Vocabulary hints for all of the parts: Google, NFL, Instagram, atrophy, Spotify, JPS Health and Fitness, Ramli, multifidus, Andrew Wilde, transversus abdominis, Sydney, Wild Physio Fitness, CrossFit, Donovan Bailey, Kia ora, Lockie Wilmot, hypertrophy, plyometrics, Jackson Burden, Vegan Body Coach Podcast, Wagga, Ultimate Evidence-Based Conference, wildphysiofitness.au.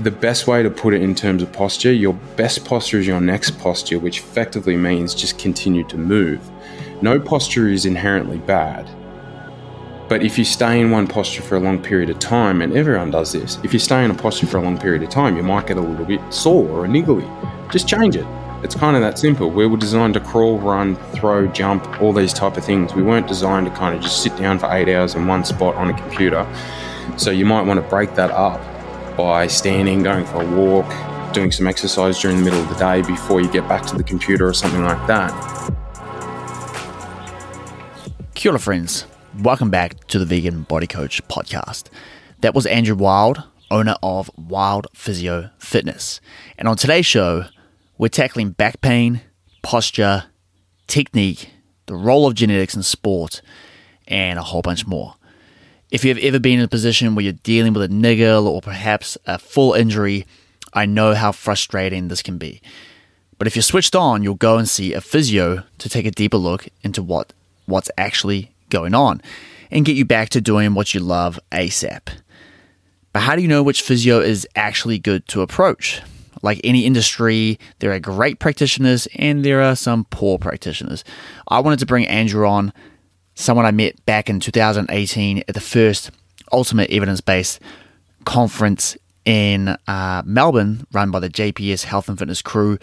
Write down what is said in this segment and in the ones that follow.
The best way to put it in terms of posture, your best posture is your next posture, which effectively means just continue to move. No posture is inherently bad. But if you stay in one posture for a long period of time, and everyone does this, if you stay in a posture for a long period of time, you might get a little bit sore or niggly. Just change it. It's kind of that simple. We were designed to crawl, run, throw, jump, all these type of things. We weren't designed to kind of just sit down for 8 hours in one spot on a computer. So you might want to break that up by standing, going for a walk, doing some exercise during the middle of the day before you get back to the computer or something like that. Kia ora, friends. Welcome back to the Vegan Body Coach Podcast. That was Andrew Wilde, owner of Wild Physio Fitness. And on today's show, we're tackling back pain, posture, technique, the role of genetics in sport, and a whole bunch more. If you've ever been in a position where you're dealing with a niggle or perhaps a full injury, I know how frustrating this can be. But if you're switched on, you'll go and see a physio to take a deeper look into what's actually going on and get you back to doing what you love ASAP. But how do you know which physio is actually good to approach? Like any industry, there are great practitioners and there are some poor practitioners. I wanted to bring Andrew on, someone I met back in 2018 at the first Ultimate Evidence-Based Conference in Melbourne, run by the JPS Health and Fitness crew,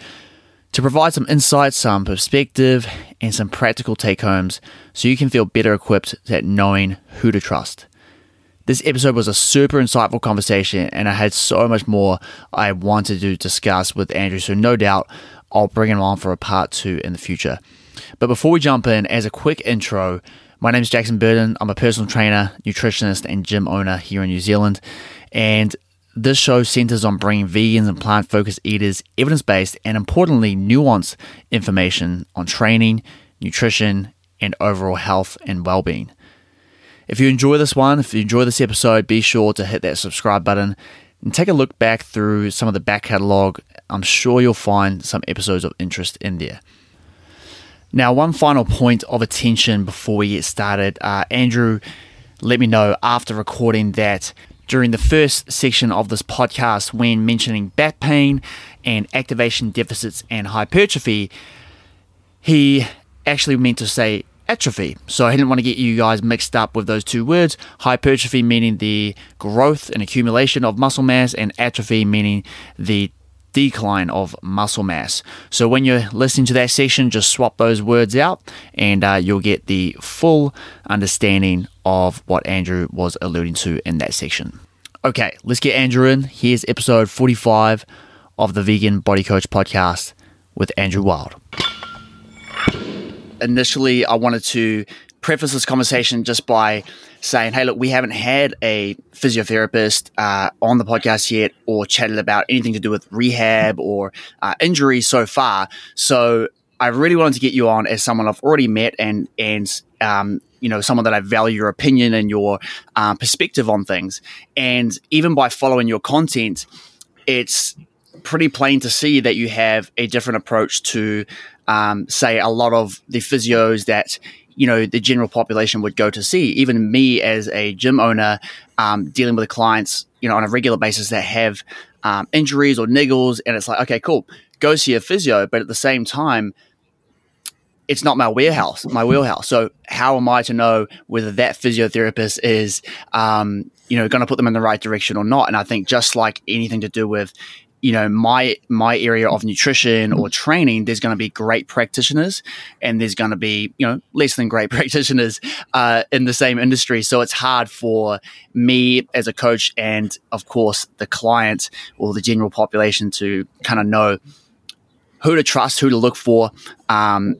to provide some insights, some perspective, and some practical take-homes so you can feel better equipped at knowing who to trust. This episode was a super insightful conversation, and I had so much more I wanted to discuss with Andrew, so no doubt I'll bring him on for a part two in the future. But before we jump in, as a quick intro, my name is Jackson Burden. I'm a personal trainer, nutritionist, and gym owner here in New Zealand, and this show centers on bringing vegans and plant-focused eaters evidence-based and, importantly, nuanced information on training, nutrition, and overall health and well-being. If you enjoy this one, if you enjoy this episode, be sure to hit that subscribe button and take a look back through some of the back catalog. I'm sure you'll find some episodes of interest in there. Now, one final point of attention before we get started. Andrew let me know after recording that during the first section of this podcast, when mentioning back pain and activation deficits and hypertrophy, he actually meant to say atrophy. So I didn't want to get you guys mixed up with those two words. Hypertrophy meaning the growth and accumulation of muscle mass, and atrophy meaning the decline of muscle mass. So when you're listening to that section, just swap those words out and you'll get the full understanding of what Andrew was alluding to in that section. Okay, let's get Andrew in. Here's episode 45 of the Vegan Body Coach Podcast with Andrew Wilde. Initially, I wanted to preface this conversation just by saying, hey, look, we haven't had a physiotherapist on the podcast yet or chatted about anything to do with rehab or injury so far. So I really wanted to get you on as someone I've already met and you know, someone that I value your opinion and your perspective on things. And even by following your content, it's pretty plain to see that you have a different approach to, say, a lot of the physios that, you know, the general population would go to see. Even me as a gym owner, dealing with clients, you know, on a regular basis that have injuries or niggles, and it's like, okay, cool, go see a physio. But at the same time, it's not my warehouse, my wheelhouse. So how am I to know whether that physiotherapist is, you know, going to put them in the right direction or not? And I think just like anything to do with, you know, my area of nutrition or training, there's going to be great practitioners and there's going to be, you know, less than great practitioners in the same industry. So it's hard for me as a coach and, of course, the client or the general population to kind of know who to trust, who to look for, and,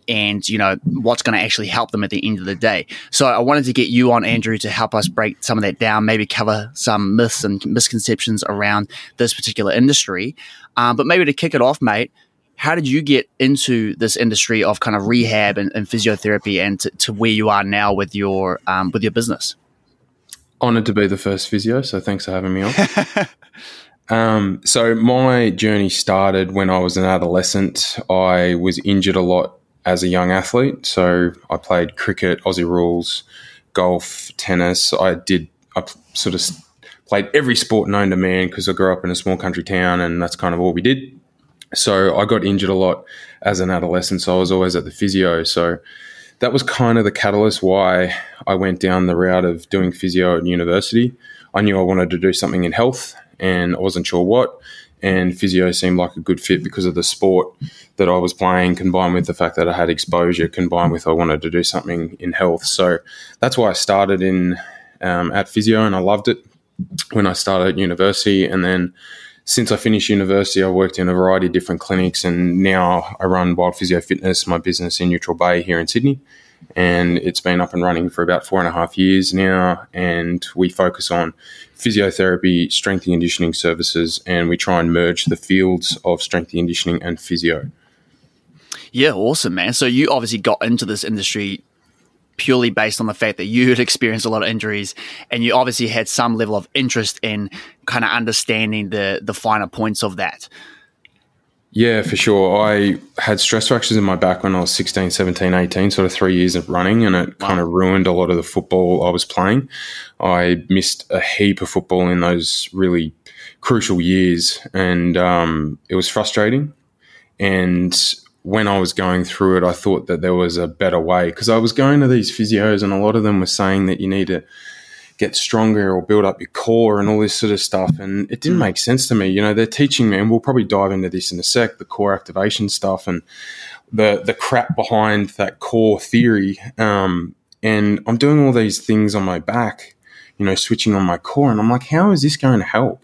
you know, what's going to actually help them at the end of the day. So I wanted to get you on, Andrew, to help us break some of that down, maybe cover some myths and misconceptions around this particular industry. But maybe to kick it off, mate, how did you get into this industry of kind of rehab and physiotherapy and to where you are now with your business? Honored to be the first physio, so thanks for having me on. So my journey started when I was an adolescent. I was injured a lot as a young athlete. So I played cricket, Aussie rules, golf, tennis. I sort of played every sport known to man because I grew up in a small country town and that's kind of all we did. So I got injured a lot as an adolescent, so I was always at the physio. So that was kind of the catalyst why I went down the route of doing physio at university. I knew I wanted to do something in health and I wasn't sure what, and physio seemed like a good fit because of the sport that I was playing combined with the fact that I had exposure combined with I wanted to do something in health. So that's why I started in at physio, and I loved it when I started at university. And then since I finished university, I worked in a variety of different clinics, and now I run Wild Physio Fitness, my business in Neutral Bay here in Sydney, and it's been up and running for about 4.5 years now, and we focus on physiotherapy, strength and conditioning services, and we try and merge the fields of strength and conditioning and physio. Yeah, awesome, man. So you obviously got into this industry purely based on the fact that you had experienced a lot of injuries and you obviously had some level of interest in kind of understanding the finer points of that. Yeah, for sure. I had stress fractures in my back when I was 16, 17, 18, sort of 3 years of running, and it kind of ruined a lot of the football I was playing. I missed a heap of football in those really crucial years, and it was frustrating. And when I was going through it, I thought that there was a better way, because I was going to these physios and a lot of them were saying that you need to get stronger or build up your core and all this sort of stuff. And it didn't make sense to me. You know, they're teaching me, and we'll probably dive into this in a sec, the core activation stuff and the crap behind that core theory. And I'm doing all these things on my back, you know, switching on my core. And I'm like, how is this going to help?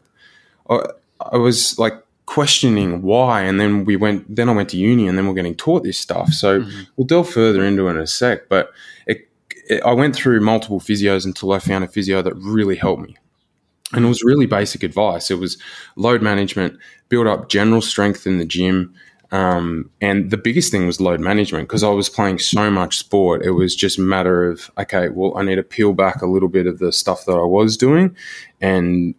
I was like, questioning why, and then I went to uni, and then we're getting taught this stuff. So we'll delve further into it in a sec, but I went through multiple physios until I found a physio that really helped me. And it was really basic advice. It was load management, build up general strength in the gym, and the biggest thing was load management, because I was playing so much sport. It was just a matter of, okay, well, I need to peel back a little bit of the stuff that I was doing and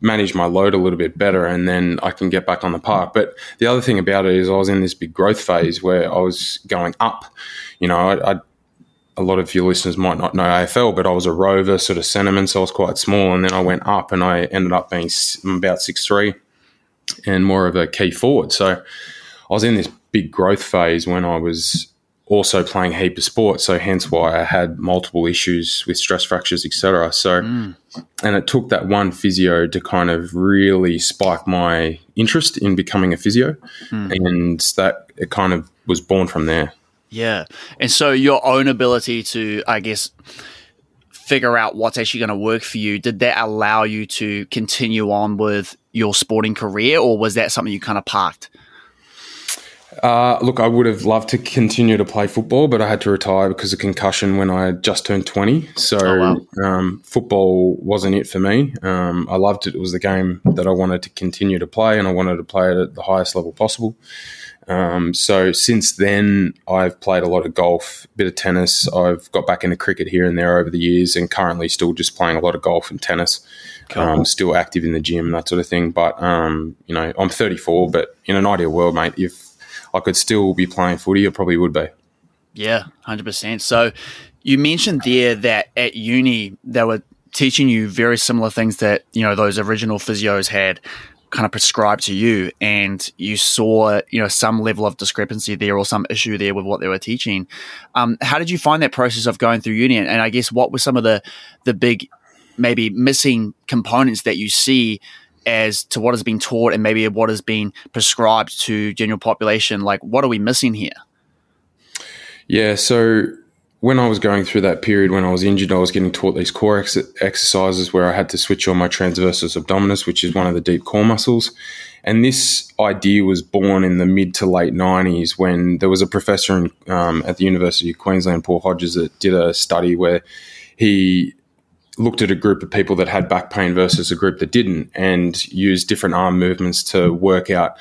manage my load a little bit better, and then I can get back on the park. But the other thing about it is I was in this big growth phase where I was going up. You know, a lot of your listeners might not know AFL, but I was a rover sort of centerman, so I was quite small, and then I went up and I ended up being about 6'3" and more of a key forward. So I was in this big growth phase when I was also playing a heap of sport, so hence why I had multiple issues with stress fractures, etc. So, and it took that one physio to kind of really spike my interest in becoming a physio, and that it kind of was born from there. Yeah, and so your own ability to, I guess, figure out what's actually going to work for you, did that allow you to continue on with your sporting career, or was that something you kind of parked? Look, I would have loved to continue to play football, but I had to retire because of concussion when I had just turned 20. So football wasn't it for me. I loved it. It was the game that I wanted to continue to play, and I wanted to play it at the highest level possible. So since then, I've played a lot of golf, a bit of tennis. I've got back into cricket here and there over the years, and currently still just playing a lot of golf and tennis. Cool. Still active in the gym, that sort of thing. But, you know, I'm 34, but in an ideal world, mate, if I could still be playing footy, I probably would be. Yeah, 100%. So you mentioned there that at uni they were teaching you very similar things that, you know, those original physios had kind of prescribed to you, and you saw, you know, some level of discrepancy there or some issue there with what they were teaching. How did you find that process of going through uni? And I guess what were some of the big maybe missing components that you see as to what has been taught and maybe what has been prescribed to general population? Like, what are we missing here? Yeah, so when I was going through that period when I was injured, I was getting taught these core exercises where I had to switch on my transversus abdominis, which is one of the deep core muscles. And this idea was born in the mid to late 90s when there was a professor at the University of Queensland, Paul Hodges, that did a study where he looked at a group of people that had back pain versus a group that didn't, and used different arm movements to work out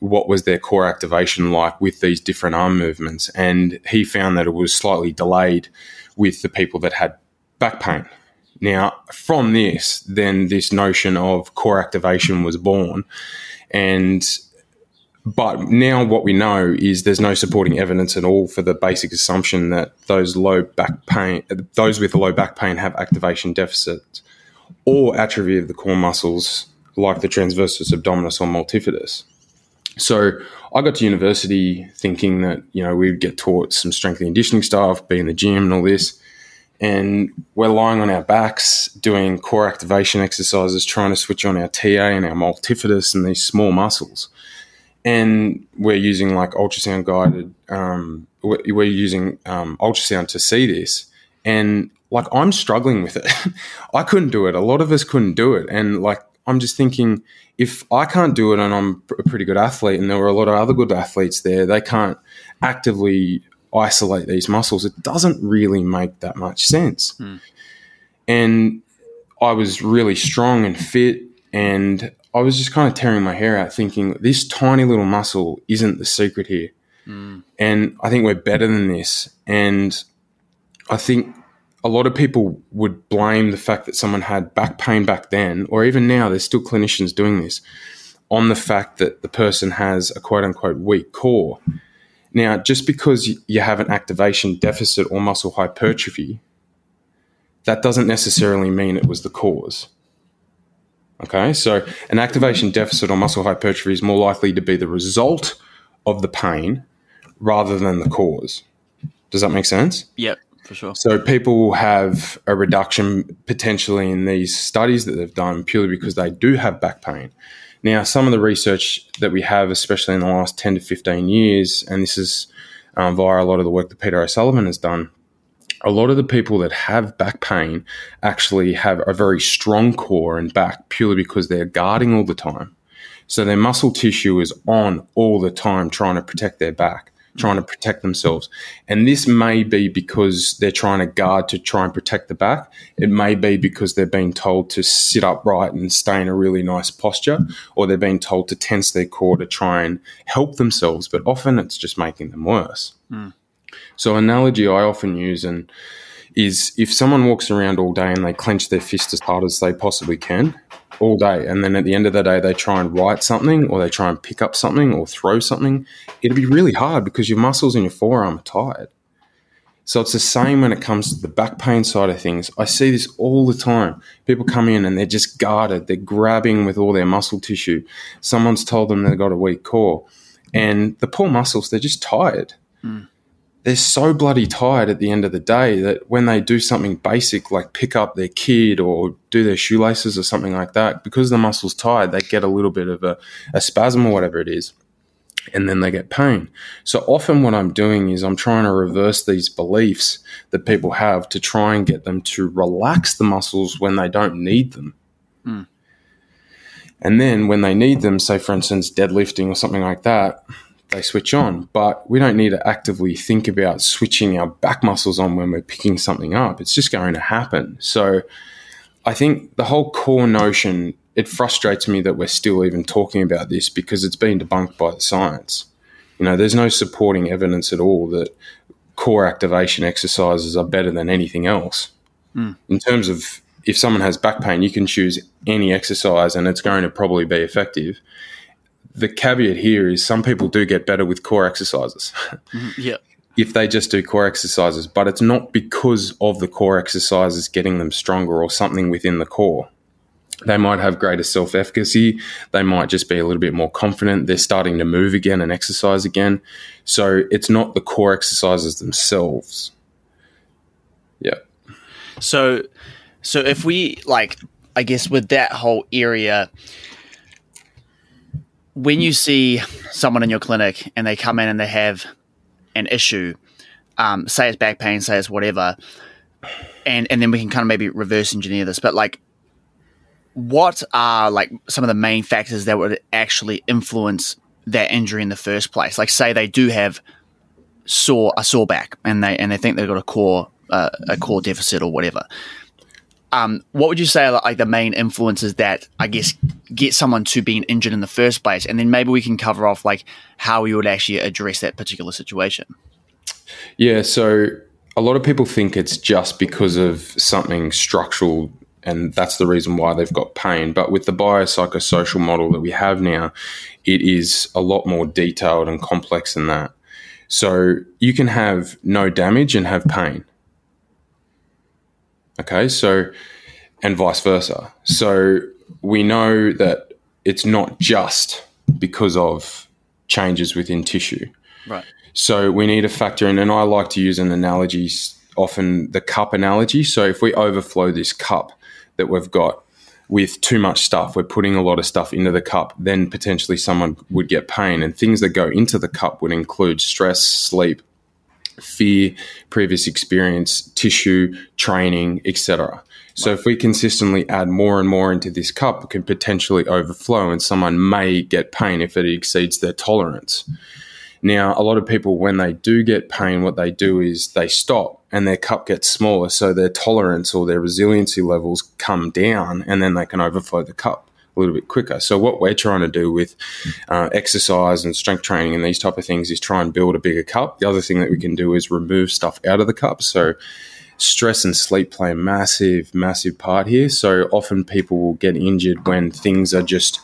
what was their core activation like with these different arm movements. And he found that it was slightly delayed with the people that had back pain. Now, from this, then this notion of core activation was born. But now what we know is there's no supporting evidence at all for the basic assumption that those with low back pain have activation deficits. or atrophy of the core muscles like the transversus abdominis or multifidus. So I got to university thinking that, you know, we'd get taught some strength and conditioning stuff, be in the gym and all this. And we're lying on our backs doing core activation exercises, trying to switch on our TA and our multifidus and these small muscles. And we're using like ultrasound guided, we're using ultrasound to see this. And like, I'm struggling with it. I couldn't do it. A lot of us couldn't do it. And like, I'm just thinking, if I can't do it and I'm a pretty good athlete and there were a lot of other good athletes there, they can't actively isolate these muscles. It doesn't really make that much sense. Mm. And I was really strong and fit, and I was just kind of tearing my hair out thinking, this tiny little muscle isn't the secret here. Mm. And I think we're better than this. And I think a lot of people would blame the fact that someone had back pain back then, or even now, there's still clinicians doing this, on the fact that the person has a quote-unquote weak core. Now, just because you have an activation deficit or muscle hypertrophy, that doesn't necessarily mean it was the cause. Okay, so an activation deficit or muscle hypertrophy is more likely to be the result of the pain rather than the cause. Does that make sense? Yep. For sure. So people will have a reduction potentially in these studies that they've done purely because they do have back pain. Now, some of the research that we have, especially in the last 10 to 15 years, and this is via a lot of the work that Peter O'Sullivan has done, a lot of the people that have back pain actually have a very strong core and back purely because they're guarding all the time. So their muscle tissue is on all the time trying to protect their back, trying to protect themselves. And this may be because they're trying to guard to try and protect the back. It may be because they're being told to sit upright and stay in a really nice posture, or they're being told to tense their core to try and help themselves, but often it's just making them worse. Mm. So an analogy I often use is if someone walks around all day and they clench their fist as hard as they possibly can all day, and then at the end of the day they try and write something, or they try and pick up something or throw something, it'll be really hard because your muscles in your forearm are tired. So it's the same when it comes to the back pain side of things. I see this all the time. People come in and they're just guarded. They're grabbing with all their muscle tissue. Someone's told them they've got a weak core. And the poor muscles, they're just tired. Mm. They're so bloody tired at the end of the day that when they do something basic like pick up their kid or do their shoelaces or something like that, because the muscle's tired, they get a little bit of a spasm or whatever it is, and then they get pain. So often what I'm doing is I'm trying to reverse these beliefs that people have to try and get them to relax the muscles when they don't need them. Mm. And then when they need them, say, for instance, deadlifting or something like that, they switch on, but we don't need to actively think about switching our back muscles on when we're picking something up. It's just going to happen. So I think the whole core notion, it frustrates me that we're still even talking about this because it's been debunked by the science. You know, there's no supporting evidence at all that core activation exercises are better than anything else. Mm. In terms of if someone has back pain, you can choose any exercise and it's going to probably be effective. The caveat here is some people do get better with core exercises. Yeah. If they just do core exercises, but it's not because of the core exercises getting them stronger or something within the core. They might have greater self-efficacy. They might just be a little bit more confident. They're starting to move again and exercise again. So it's not the core exercises themselves. Yeah. So if we, like, I guess with that whole area, when you see someone in your clinic and they come in and they have an issue, say it's back pain, say it's whatever, and then we can kind of maybe reverse engineer this, but like, what are like some of the main factors that would actually influence that injury in the first place? Like, say they do have a sore back and they think they've got a core deficit or whatever. What would you say are like the main influences that, I guess, get someone to being injured in the first place? And then maybe we can cover off like how you would actually address that particular situation. Yeah, so a lot of people think it's just because of something structural and that's the reason why they've got pain. But with the biopsychosocial model that we have now, it is a lot more detailed and complex than that. So you can have no damage and have pain. Okay, so and vice versa. So we know that it's not just because of changes within tissue. Right. So we need to factor in, and I like to use an analogy, often the cup analogy. So if we overflow this cup that we've got with too much stuff, we're putting a lot of stuff into the cup, then potentially someone would get pain. And things that go into the cup would include stress, sleep, fear, previous experience, tissue, training, etc. So if we consistently add more and more into this cup, it can potentially overflow and someone may get pain if it exceeds their tolerance. Now, a lot of people, when they do get pain, what they do is they stop and their cup gets smaller, so their tolerance or their resiliency levels come down, and then they can overflow the cup a little bit quicker. So what we're trying to do with exercise and strength training and these type of things is try and build a bigger cup. The other thing that we can do is remove stuff out of the cup. So stress and sleep play a massive, massive part here. So often people will get injured when things are just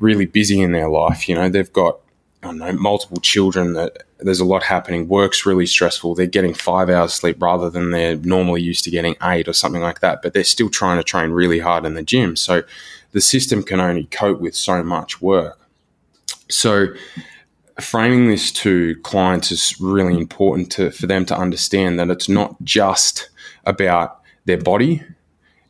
really busy in their life. You know, they've got, I don't know, multiple children, that there's a lot happening, work's really stressful, they're getting 5 hours sleep rather than they're normally used to getting 8 or something like that, but they're still trying to train really hard in the gym. So the system can only cope with so much work. So framing this to clients is really important for them to understand that it's not just about their body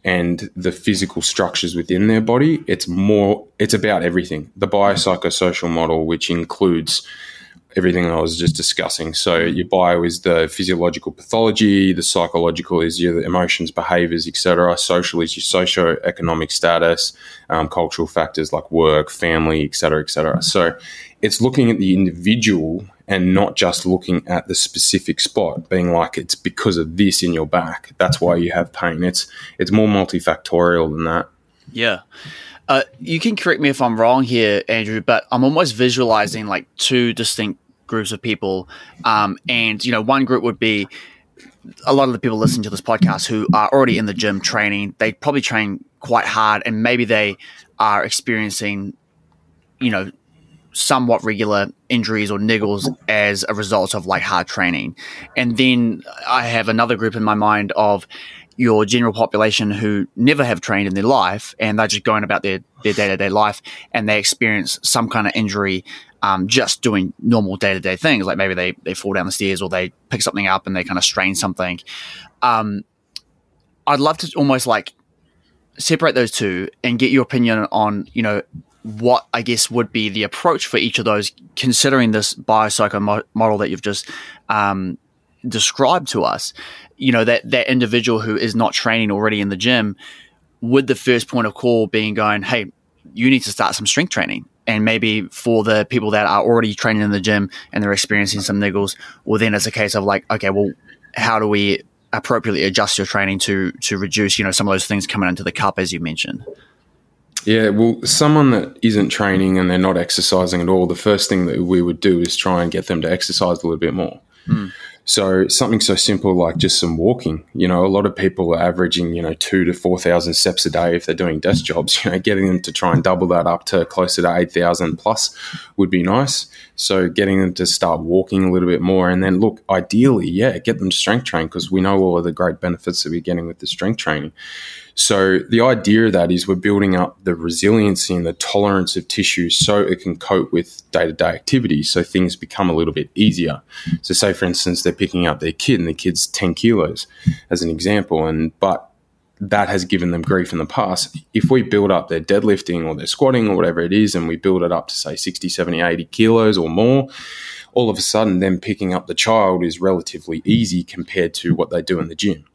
and the physical structures within their body. It's about everything. The biopsychosocial model, which includes everything I was just discussing. So your bio is the physiological pathology, the psychological is your emotions, behaviors, etc. Social is your socioeconomic status, cultural factors like work, family, etc., etc. So it's looking at the individual and not just looking at the specific spot, being like, it's because of this in your back, that's why you have pain. It's more multifactorial than that. Yeah. You can correct me if I'm wrong here, Andrew, but I'm almost visualizing like two distinct groups of people. And, you know, one group would be a lot of the people listening to this podcast who are already in the gym training. They probably train quite hard and maybe they are experiencing, you know, somewhat regular injuries or niggles as a result of like hard training. And then I have another group in my mind of your general population who never have trained in their life and they're just going about their day-to-day life and they experience some kind of injury just doing normal day-to-day things. Like maybe they fall down the stairs or they pick something up and they kind of strain something. I'd love to almost like separate those two and get your opinion on, you know, what I guess would be the approach for each of those, considering this biopsycho model that you've just described to us. You know, that individual who is not training already in the gym, with the first point of call being going, hey, you need to start some strength training. And maybe for the people that are already training in the gym and they're experiencing some niggles, well, then it's a case of like, okay, well, how do we appropriately adjust your training to reduce, you know, some of those things coming into the cup, as you mentioned? Yeah, well, someone that isn't training and they're not exercising at all, the first thing that we would do is try and get them to exercise a little bit more. Mm. So something so simple like just some walking. You know, a lot of people are averaging, you know, 2,000 to 4,000 steps a day if they're doing desk jobs. You know, getting them to try and double that up to closer to 8,000 plus would be nice. So getting them to start walking a little bit more. And then, look, ideally, yeah, get them to strength train because we know all of the great benefits that we're getting with the strength training. So the idea of that is we're building up the resiliency and the tolerance of tissue so it can cope with day-to-day activities, so things become a little bit easier. So say, for instance, they're picking up their kid and the kid's 10 kilos as an example, but that has given them grief in the past. If we build up their deadlifting or their squatting or whatever it is and we build it up to, say, 60, 70, 80 kilos or more, all of a sudden them picking up the child is relatively easy compared to what they do in the gym.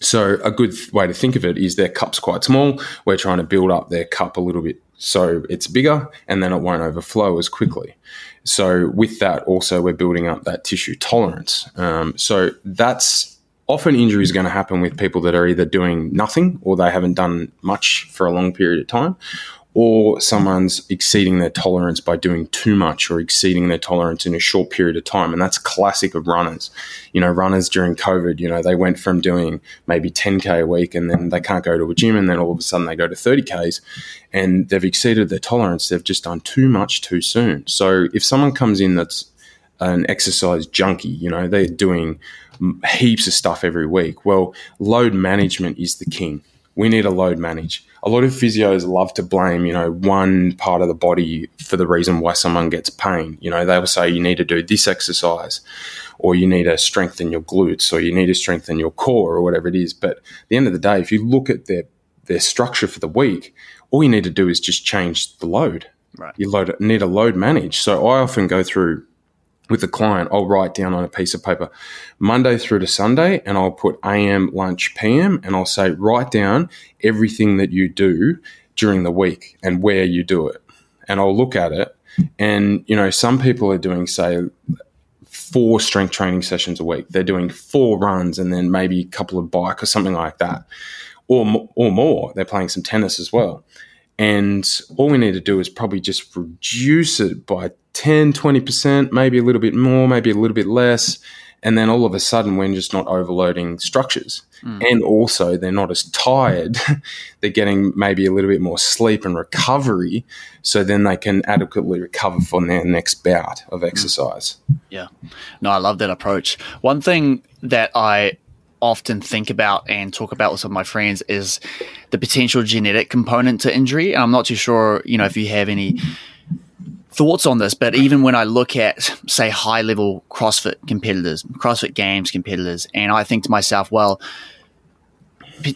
So a good way to think of it is their cup's quite small. We're trying to build up their cup a little bit so it's bigger and then it won't overflow as quickly. So with that, also we're building up that tissue tolerance. So that's often injury is going to happen with people that are either doing nothing or they haven't done much for a long period of time, or someone's exceeding their tolerance by doing too much or exceeding their tolerance in a short period of time. And that's classic of runners. You know, runners during COVID, you know, they went from doing maybe 10K a week and then they can't go to a gym and then all of a sudden they go to 30Ks and they've exceeded their tolerance. They've just done too much too soon. So if someone comes in that's an exercise junkie, you know, they're doing heaps of stuff every week, well, load management is the king. we need to load manage. A lot of physios love to blame, you know, one part of the body for the reason why someone gets pain. You know, they will say you need to do this exercise, or you need to strengthen your glutes, or you need to strengthen your core, or whatever it is. But at the end of the day, if you look at their structure for the week, all you need to do is just change the load. Right. You need to load manage. So I often go through with a client, I'll write down on a piece of paper Monday through to Sunday, and I'll put AM, lunch, PM, and I'll say write down everything that you do during the week and where you do it. And I'll look at it, and, you know, some people are doing, say, 4 strength training sessions a week. They're doing 4 runs and then maybe a couple of bike or something like that, or more. They're playing some tennis as well. And all we need to do is probably just reduce it by 10, 20%, maybe a little bit more, maybe a little bit less. And then all of a sudden, we're just not overloading structures. Mm. And also, they're not as tired. They're getting maybe a little bit more sleep and recovery. So then they can adequately recover from their next bout of exercise. Yeah. No, I love that approach. One thing that I often think about and talk about with some of my friends is the potential genetic component to injury. And I'm not too sure, you know, if you have any thoughts on this, but even when I look at, say, high-level CrossFit competitors, CrossFit Games competitors, and I think to myself, well,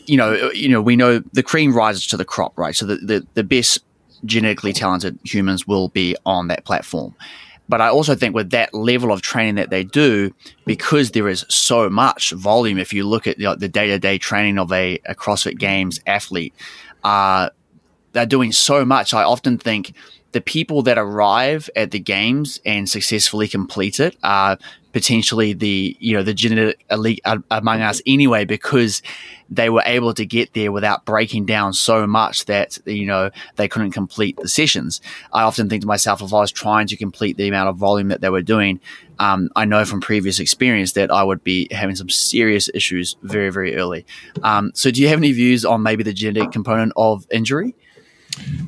you know, we know the cream rises to the crop, right? So the best genetically talented humans will be on that platform. But I also think with that level of training that they do, because there is so much volume, if you look at, you know, the day-to-day training of a CrossFit Games athlete, they're doing so much. I often think the people that arrive at the Games and successfully complete it are potentially the, you know, the genetic elite among us anyway, because they were able to get there without breaking down so much that, you know, they couldn't complete the sessions. I often think to myself, if I was trying to complete the amount of volume that they were doing, I know from previous experience that I would be having some serious issues very, very early. So do you have any views on maybe the genetic component of injury?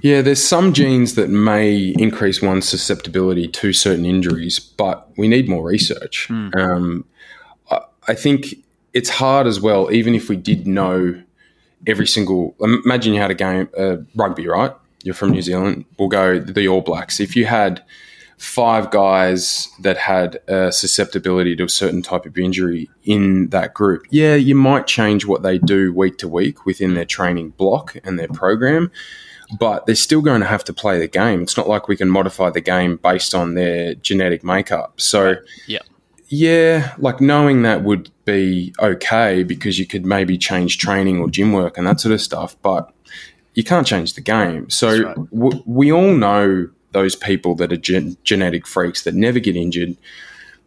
Yeah, there's some genes that may increase one's susceptibility to certain injuries, but we need more research. Mm. I think it's hard as well, even if we did know every single – imagine you had a game rugby, right? You're from New Zealand. We'll go the All Blacks. If you had 5 guys that had a susceptibility to a certain type of injury in that group, yeah, you might change what they do week to week within their training block and their program, but they're still going to have to play the game. It's not like we can modify the game based on their genetic makeup. So, yeah, like knowing that would be okay because you could maybe change training or gym work and that sort of stuff, but you can't change the game. So right. we all know those people that are genetic freaks that never get injured,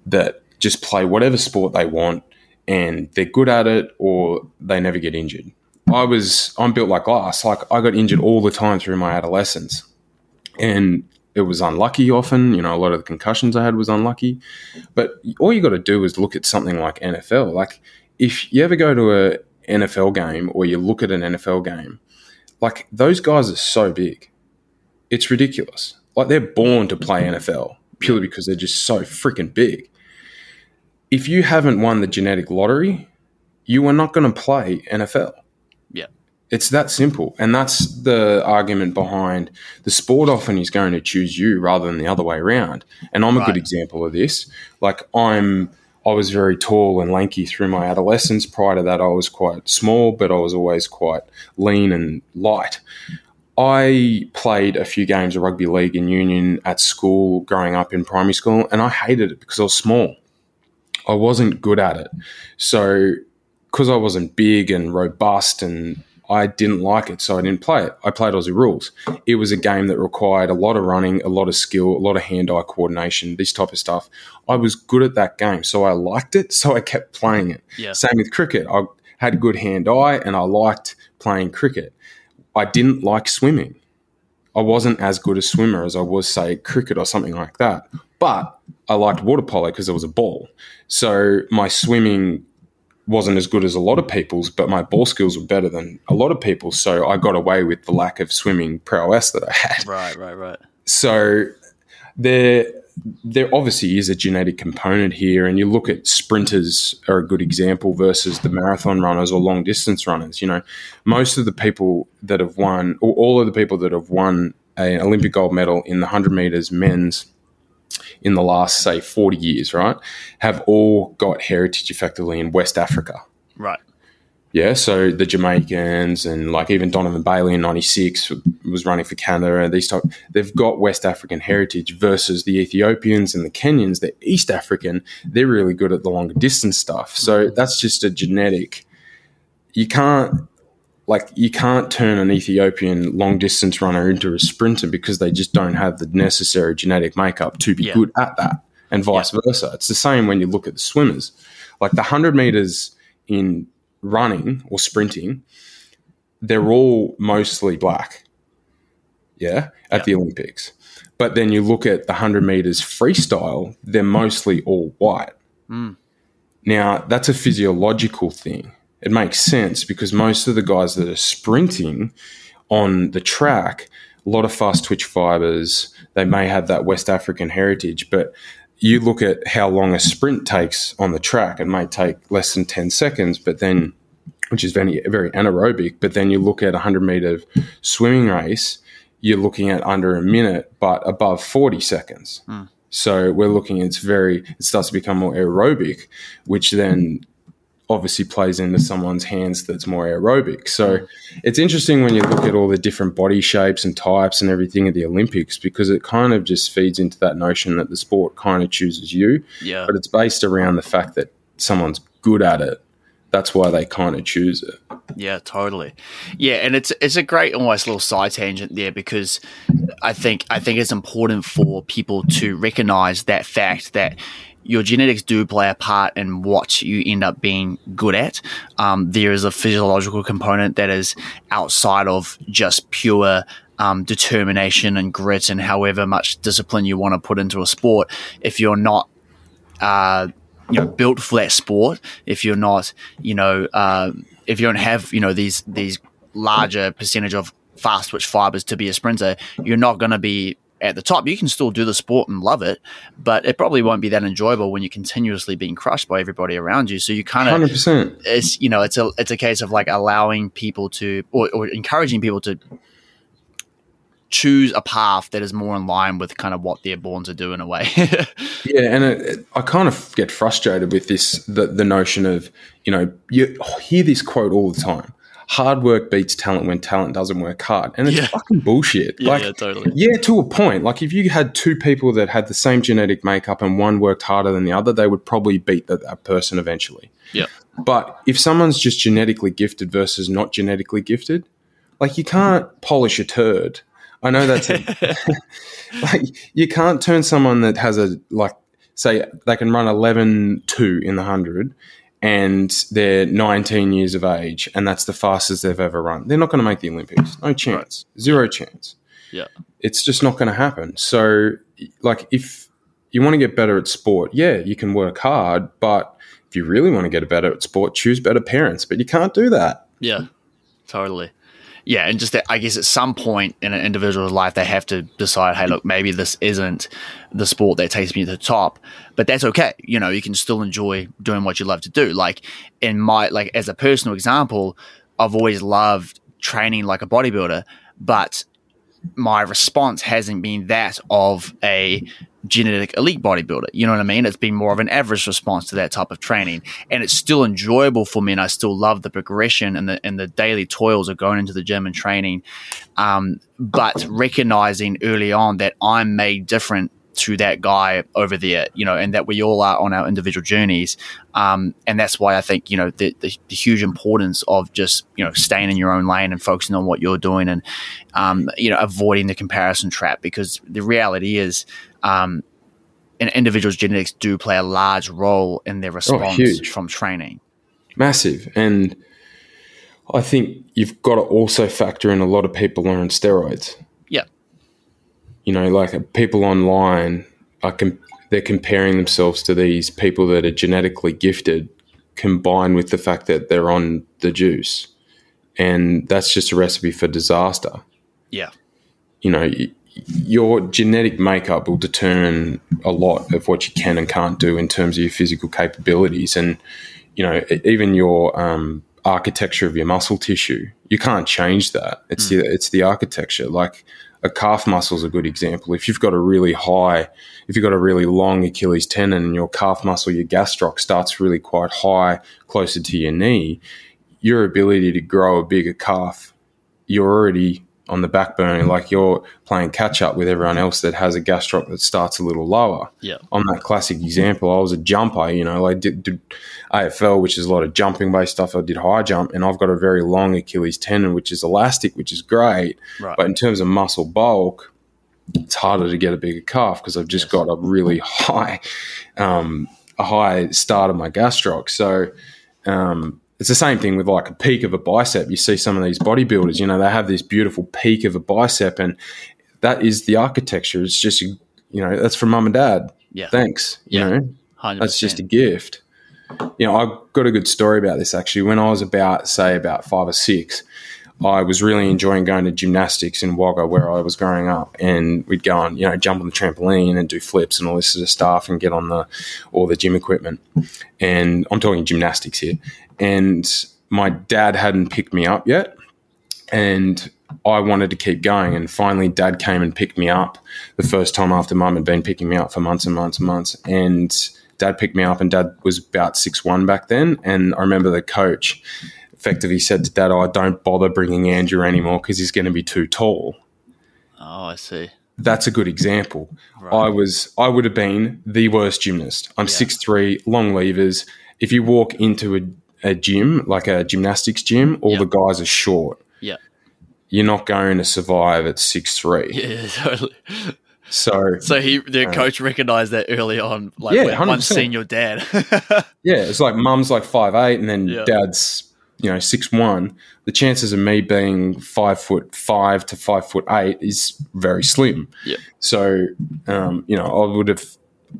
that just play whatever sport they want and they're good at it or they never get injured. I'm built like glass. Like, I got injured all the time through my adolescence, and it was unlucky often. You know, a lot of the concussions I had was unlucky, but all you got to do is look at something like NFL. Like, if you ever go to a NFL game or you look at an NFL game, like, those guys are so big. It's ridiculous. Like, they're born to play NFL purely because they're just so freaking big. If you haven't won the genetic lottery, you are not going to play NFL. It's that simple. And that's the argument behind the sport often is going to choose you rather than the other way around. And I'm a good example of this. Like, I was very tall and lanky through my adolescence. Prior to that, I was quite small, but I was always quite lean and light. I played a few games of rugby league and union at school growing up in primary school, and I hated it because I was small. I wasn't good at it. So, because I wasn't big and robust, and I didn't like it, so I didn't play it. I played Aussie rules. It was a game that required a lot of running, a lot of skill, a lot of hand-eye coordination, this type of stuff. I was good at that game, so I liked it, so I kept playing it. Yeah. Same with cricket. I had good hand-eye, and I liked playing cricket. I didn't like swimming. I wasn't as good a swimmer as I was, say, cricket or something like that. But I liked water polo because there was a ball. So my swimming wasn't as good as a lot of people's, but my ball skills were better than a lot of people. So I got away with the lack of swimming prowess that I had. Right. So there obviously is a genetic component here, and you look at sprinters are a good example versus the marathon runners or long distance runners. You know, most of the people that have won, or all of the people that have won an Olympic gold medal in the 100 meters men's in the last, say, 40 years, right, have all got heritage effectively in West Africa. Right. Yeah, so the Jamaicans and like even Donovan Bailey in 96 was running for Canada and these type, they've got West African heritage versus the Ethiopians and the Kenyans, they're East African, they're really good at the longer distance stuff. So that's just a genetic. You can't turn an Ethiopian long distance runner into a sprinter because they just don't have the necessary genetic makeup to be good at that, and vice versa. It's the same when you look at the swimmers. Like the 100 meters in running or sprinting, they're all mostly black, at the Olympics. But then you look at the 100 meters freestyle, they're mostly all white. Mm. Now, that's a physiological thing. It makes sense because most of the guys that are sprinting on the track, a lot of fast twitch fibers, they may have that West African heritage, but you look at how long a sprint takes on the track, it may take less than 10 seconds, but then, which is very, very anaerobic, but then you look at a 100-meter swimming race, you're looking at under a minute, but above 40 seconds. Mm. So we're looking, it starts to become more aerobic, which then obviously plays into someone's hands that's more aerobic. So it's interesting when you look at all the different body shapes and types and everything at the Olympics, because it kind of just feeds into that notion that the sport kind of chooses you, but it's based around the fact that someone's good at it. That's why they kind of choose it. Yeah, totally. Yeah, and it's a great almost little side tangent there, because I think it's important for people to recognize that fact that your genetics do play a part in what you end up being good at. There is a physiological component that is outside of just pure determination and grit and however much discipline you want to put into a sport. If you're not built for that sport, if you're not, if you don't have, these larger percentage of fast twitch fibers to be a sprinter, you're not going to be at the top. You can still do the sport and love it, but it probably won't be that enjoyable when you're continuously being crushed by everybody around you. So you kind of, 100%. It's, it's a case of like allowing people to, or encouraging people to choose a path that is more in line with kind of what they're born to do in a way. And I kind of get frustrated with this, the notion of, you hear this quote all the time. Hard work beats talent when talent doesn't work hard. And it's fucking bullshit. Totally. Yeah, to a point. Like if you had two people that had the same genetic makeup and one worked harder than the other, they would probably beat that person eventually. Yeah. But if someone's just genetically gifted versus not genetically gifted, like you can't polish a turd. I know that's like you can't turn someone that has say they can run 11.2 in the 100 and they're 19 years of age, and that's the fastest they've ever run. They're not going to make the Olympics. No chance. Right. Zero chance. Yeah. It's just not going to happen. So, like, if you want to get better at sport, you can work hard, but if you really want to get better at sport, choose better parents, but you can't do that. Yeah, totally. Yeah, and just that, I guess at some point in an individual's life, they have to decide, hey, look, maybe this isn't the sport that takes me to the top, but that's okay. You can still enjoy doing what you love to do. Like as a personal example, I've always loved training like a bodybuilder, but my response hasn't been that of a genetic elite bodybuilder. You know what I mean? It's been more of an average response to that type of training, and it's still enjoyable for me, and I still love the progression and the daily toils of going into the gym and training, but recognizing early on that I'm made different to that guy over there, and that we all are on our individual journeys, and that's why I think the huge importance of just staying in your own lane and focusing on what you're doing, and avoiding the comparison trap, because the reality is an individual's genetics do play a large role in their response from training. Massive. And I think you've got to also factor in a lot of people are on steroids. People online they're comparing themselves to these people that are genetically gifted, combined with the fact that they're on the juice, and that's just a recipe for disaster. Yeah, your genetic makeup will determine a lot of what you can and can't do in terms of your physical capabilities. And, you know, even your architecture of your muscle tissue, you can't change that. It's the architecture. Like a calf muscle is a good example. If you've got a really high, if you've got a really long Achilles tendon and your calf muscle, your gastroc starts really quite high, closer to your knee, your ability to grow a bigger calf, you're already on the backburner, like you're playing catch up with everyone else that has a gastroc that starts a little lower. Yeah. On that classic example, I was a jumper, you know, I did AFL, which is a lot of jumping based stuff. I did high jump, and I've got a very long Achilles tendon, which is elastic, which is great. Right. But in terms of muscle bulk, it's harder to get a bigger calf because I've just got a really high, a high start of my gastroc. So, it's the same thing with like a peak of a bicep. You see some of these bodybuilders, you know, they have this beautiful peak of a bicep, and that is the architecture. It's just, you know, that's from mum and dad. Yeah. Thanks. Yeah. You know, 100%. That's just a gift. You know, I've got a good story about this actually. When I was about 5 or 6, I was really enjoying going to gymnastics in Wagga where I was growing up, and we'd go and, you know, jump on the trampoline and do flips and all this sort of stuff and get on all the gym equipment. And I'm talking gymnastics here. And my dad hadn't picked me up yet, and I wanted to keep going. And finally dad came and picked me up the first time after mum had been picking me up for months and months and months. And dad picked me up, and dad was about 6'1" back then. And I remember the coach effectively said to dad, "I don't bother bringing Andrew anymore because he's going to be too tall." Oh, I see. That's a good example. Right. I would have been the worst gymnast. I'm 6'3", long levers. If you walk into a gym, like a gymnastics gym, all the guys are short. Yeah. You're not going to survive at 6'3". Yeah, totally. So the coach recognized that early on, like once seeing your dad. It's like mum's like 5'8", and then dad's, you know, 6'1", the chances of me being 5'5" to 5'8" is very slim. Yeah. So, you know, I would have,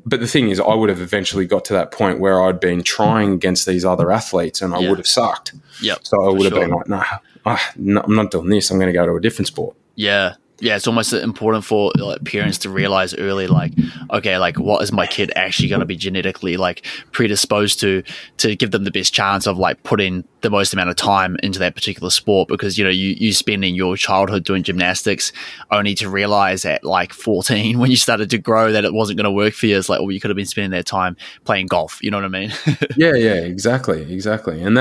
but the thing is, I would have eventually got to that point where I'd been trying against these other athletes, and I would have sucked. Yeah. So I would have been like, no, I'm not doing this. I'm going to go to a different sport. Yeah. Yeah, it's almost important for like parents to realize early, like, okay, like what is my kid actually going to be genetically like predisposed to give them the best chance of like putting the most amount of time into that particular sport. Because, you know, you spending your childhood doing gymnastics only to realize at like 14 when you started to grow that it wasn't going to work for you. It's like, well, you could have been spending that time playing golf. You know what I mean? Yeah, exactly. And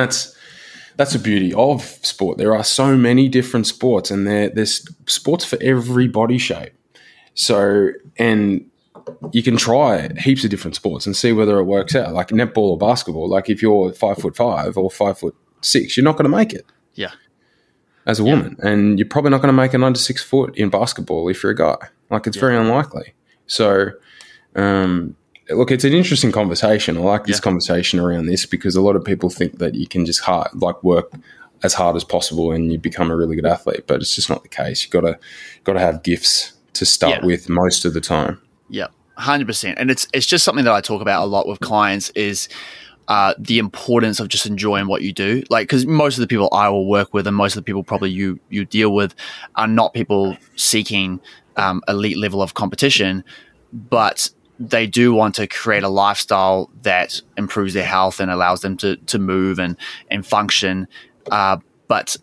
that's the beauty of sport. There are so many different sports, and there's sports for every body shape. So, and you can try heaps of different sports and see whether it works out. Like netball or basketball, like if you're 5'5" or 5'6", you're not going to make it. Yeah. As a woman, and you're probably not going to make an under 6 foot in basketball if you're a guy. Like it's very unlikely. So, look, it's an interesting conversation. I like this conversation around this because a lot of people think that you can just work as hard as possible and you become a really good athlete, but it's just not the case. You've got to have gifts to start with most of the time. Yeah, 100%. And it's just something that I talk about a lot with clients is the importance of just enjoying what you do. Like, because most of the people I will work with and most of the people probably you deal with are not people seeking elite level of competition, but they do want to create a lifestyle that improves their health and allows them to move and function. But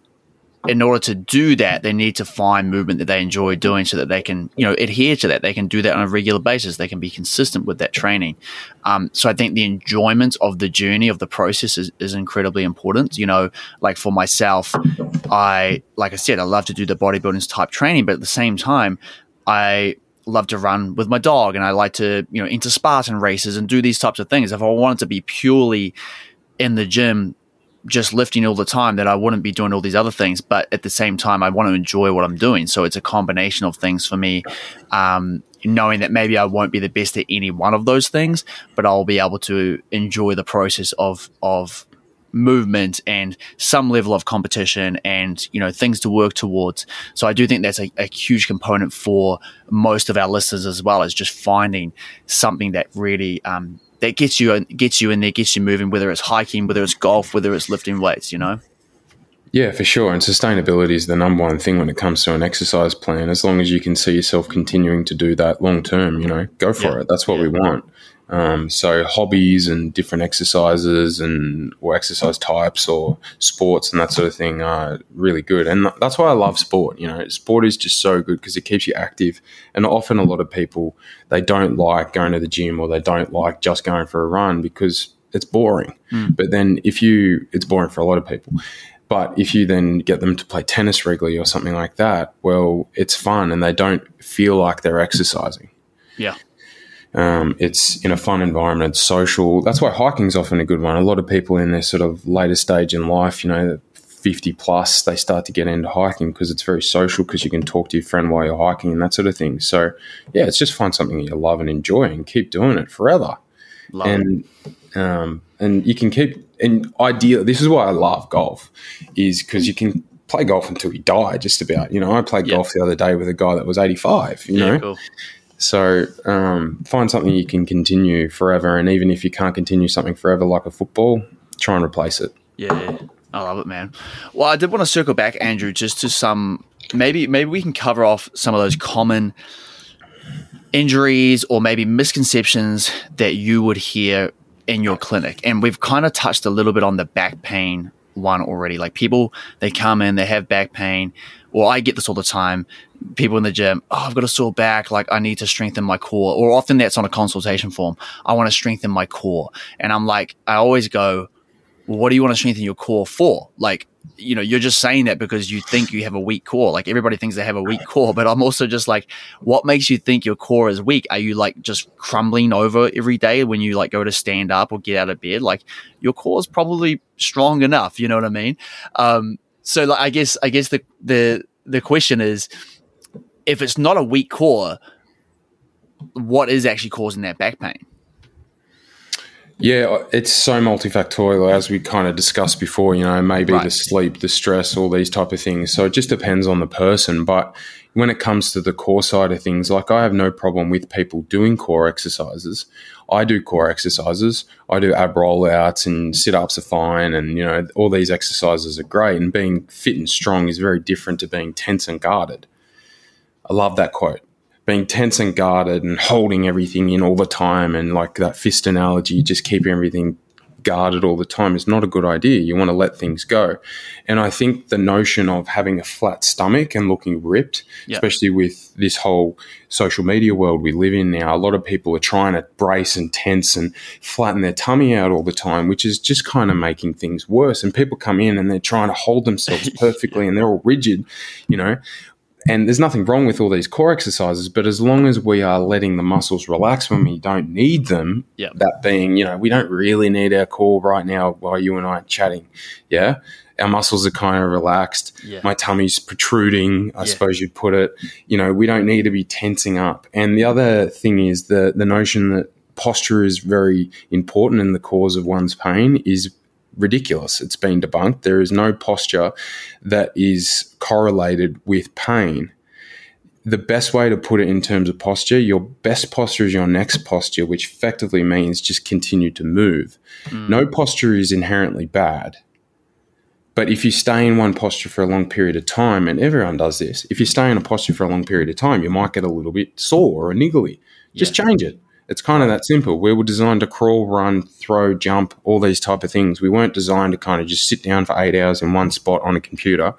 in order to do that, they need to find movement that they enjoy doing so that they can, you know, adhere to that. They can do that on a regular basis. They can be consistent with that training. So I think the enjoyment of the journey, of the process is incredibly important. You know, like for myself, I love to do the bodybuilding type training, but at the same time, I love to run with my dog, and I like to, you know, enter Spartan races and do these types of things. If I wanted to be purely in the gym, just lifting all the time, then I wouldn't be doing all these other things. But at the same time, I want to enjoy what I'm doing. So it's a combination of things for me, knowing that maybe I won't be the best at any one of those things, but I'll be able to enjoy the process of movement and some level of competition and, you know, things to work towards. So I do think that's a huge component for most of our listeners as well, as just finding something that really that gets you in there, gets you moving, whether it's hiking, whether it's golf, whether it's lifting weights, you know? Yeah, for sure. And sustainability is the number one thing when it comes to an exercise plan. As long as you can see yourself continuing to do that long term, you know, go for it. That's what we want. So hobbies and different exercises and or exercise types or sports and that sort of thing are really good. And that's why I love sport. You know, sport is just so good because it keeps you active. And often a lot of people, they don't like going to the gym or they don't like just going for a run because it's boring. But then it's boring for a lot of people. But if you then get them to play tennis regularly or something like that, well, it's fun and they don't feel like they're exercising. Yeah. It's in a fun environment, it's social. That's why hiking's often a good one. A lot of people in their sort of later stage in life, you know, 50 plus, they start to get into hiking because it's very social because you can talk to your friend while you're hiking and that sort of thing. So, yeah, it's just find something you love and enjoy and keep doing it forever. And you can keep – and ideally, this is why I love golf is because you can play golf until you die just about. You know, I played golf the other day with a guy that was 85, you know. Cool. So find something you can continue forever, and even if you can't continue something forever like a football, try and replace it. Yeah, I love it, man. Well, I did want to circle back, Andrew, just to some – maybe we can cover off some of those common injuries or maybe misconceptions that you would hear in your clinic. And we've kind of touched a little bit on the back pain one already. Like people, they come in, they have back pain. Well, I get this all the time. People in the gym, oh, I've got a sore back. Like I need to strengthen my core. Or often that's on a consultation form. I want to strengthen my core. And I'm like, I always go, well, what do you want to strengthen your core for? Like, you know, you're just saying that because you think you have a weak core. Like everybody thinks they have a weak core, but I'm also just like, what makes you think your core is weak? Are you like just crumbling over every day when you like go to stand up or get out of bed? Like your core is probably strong enough. You know what I mean? So like, I guess the question is, if it's not a weak core, what is actually causing that back pain? Yeah, it's so multifactorial, as we kind of discussed before, you know, maybe the sleep, the stress, all these type of things. So it just depends on the person. But when it comes to the core side of things, like I have no problem with people doing core exercises. I do core exercises. I do ab rollouts and sit-ups are fine and, you know, all these exercises are great. And being fit and strong is very different to being tense and guarded. I love that quote. Being tense and guarded and holding everything in all the time and like that fist analogy, just keeping everything guarded all the time is not a good idea. You want to let things go. And I think the notion of having a flat stomach and looking ripped, especially with this whole social media world we live in now, a lot of people are trying to brace and tense and flatten their tummy out all the time, which is just kind of making things worse. And people come in and they're trying to hold themselves perfectly and they're all rigid, you know. And there's nothing wrong with all these core exercises, but as long as we are letting the muscles relax when we don't need them, that being, you know, we don't really need our core right now while you and I are chatting, yeah? Our muscles are kind of relaxed. Yeah. My tummy's protruding, I suppose you'd put it. You know, we don't need to be tensing up. And the other thing is the notion that posture is very important in the cause of one's pain is ridiculous. It's been debunked. There is no posture that is correlated with pain. The best way to put it in terms of posture, your best posture is your next posture, which effectively means just continue to move. No posture is inherently bad. But if you stay in one posture for a long period of time, and everyone does this, if you stay in a posture for a long period of time, you might get a little bit sore or niggly. Just change it. It's kind of that simple. We were designed to crawl, run, throw, jump, all these type of things. We weren't designed to kind of just sit down for 8 hours in one spot on a computer.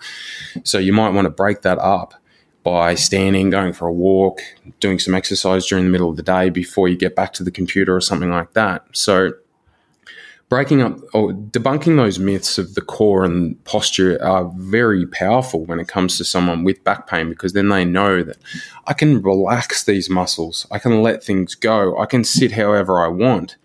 So you might want to break that up by standing, going for a walk, doing some exercise during the middle of the day before you get back to the computer or something like that. So breaking up or debunking those myths of the core and posture are very powerful when it comes to someone with back pain, because then they know that I can relax these muscles. I can let things go. I can sit however I want.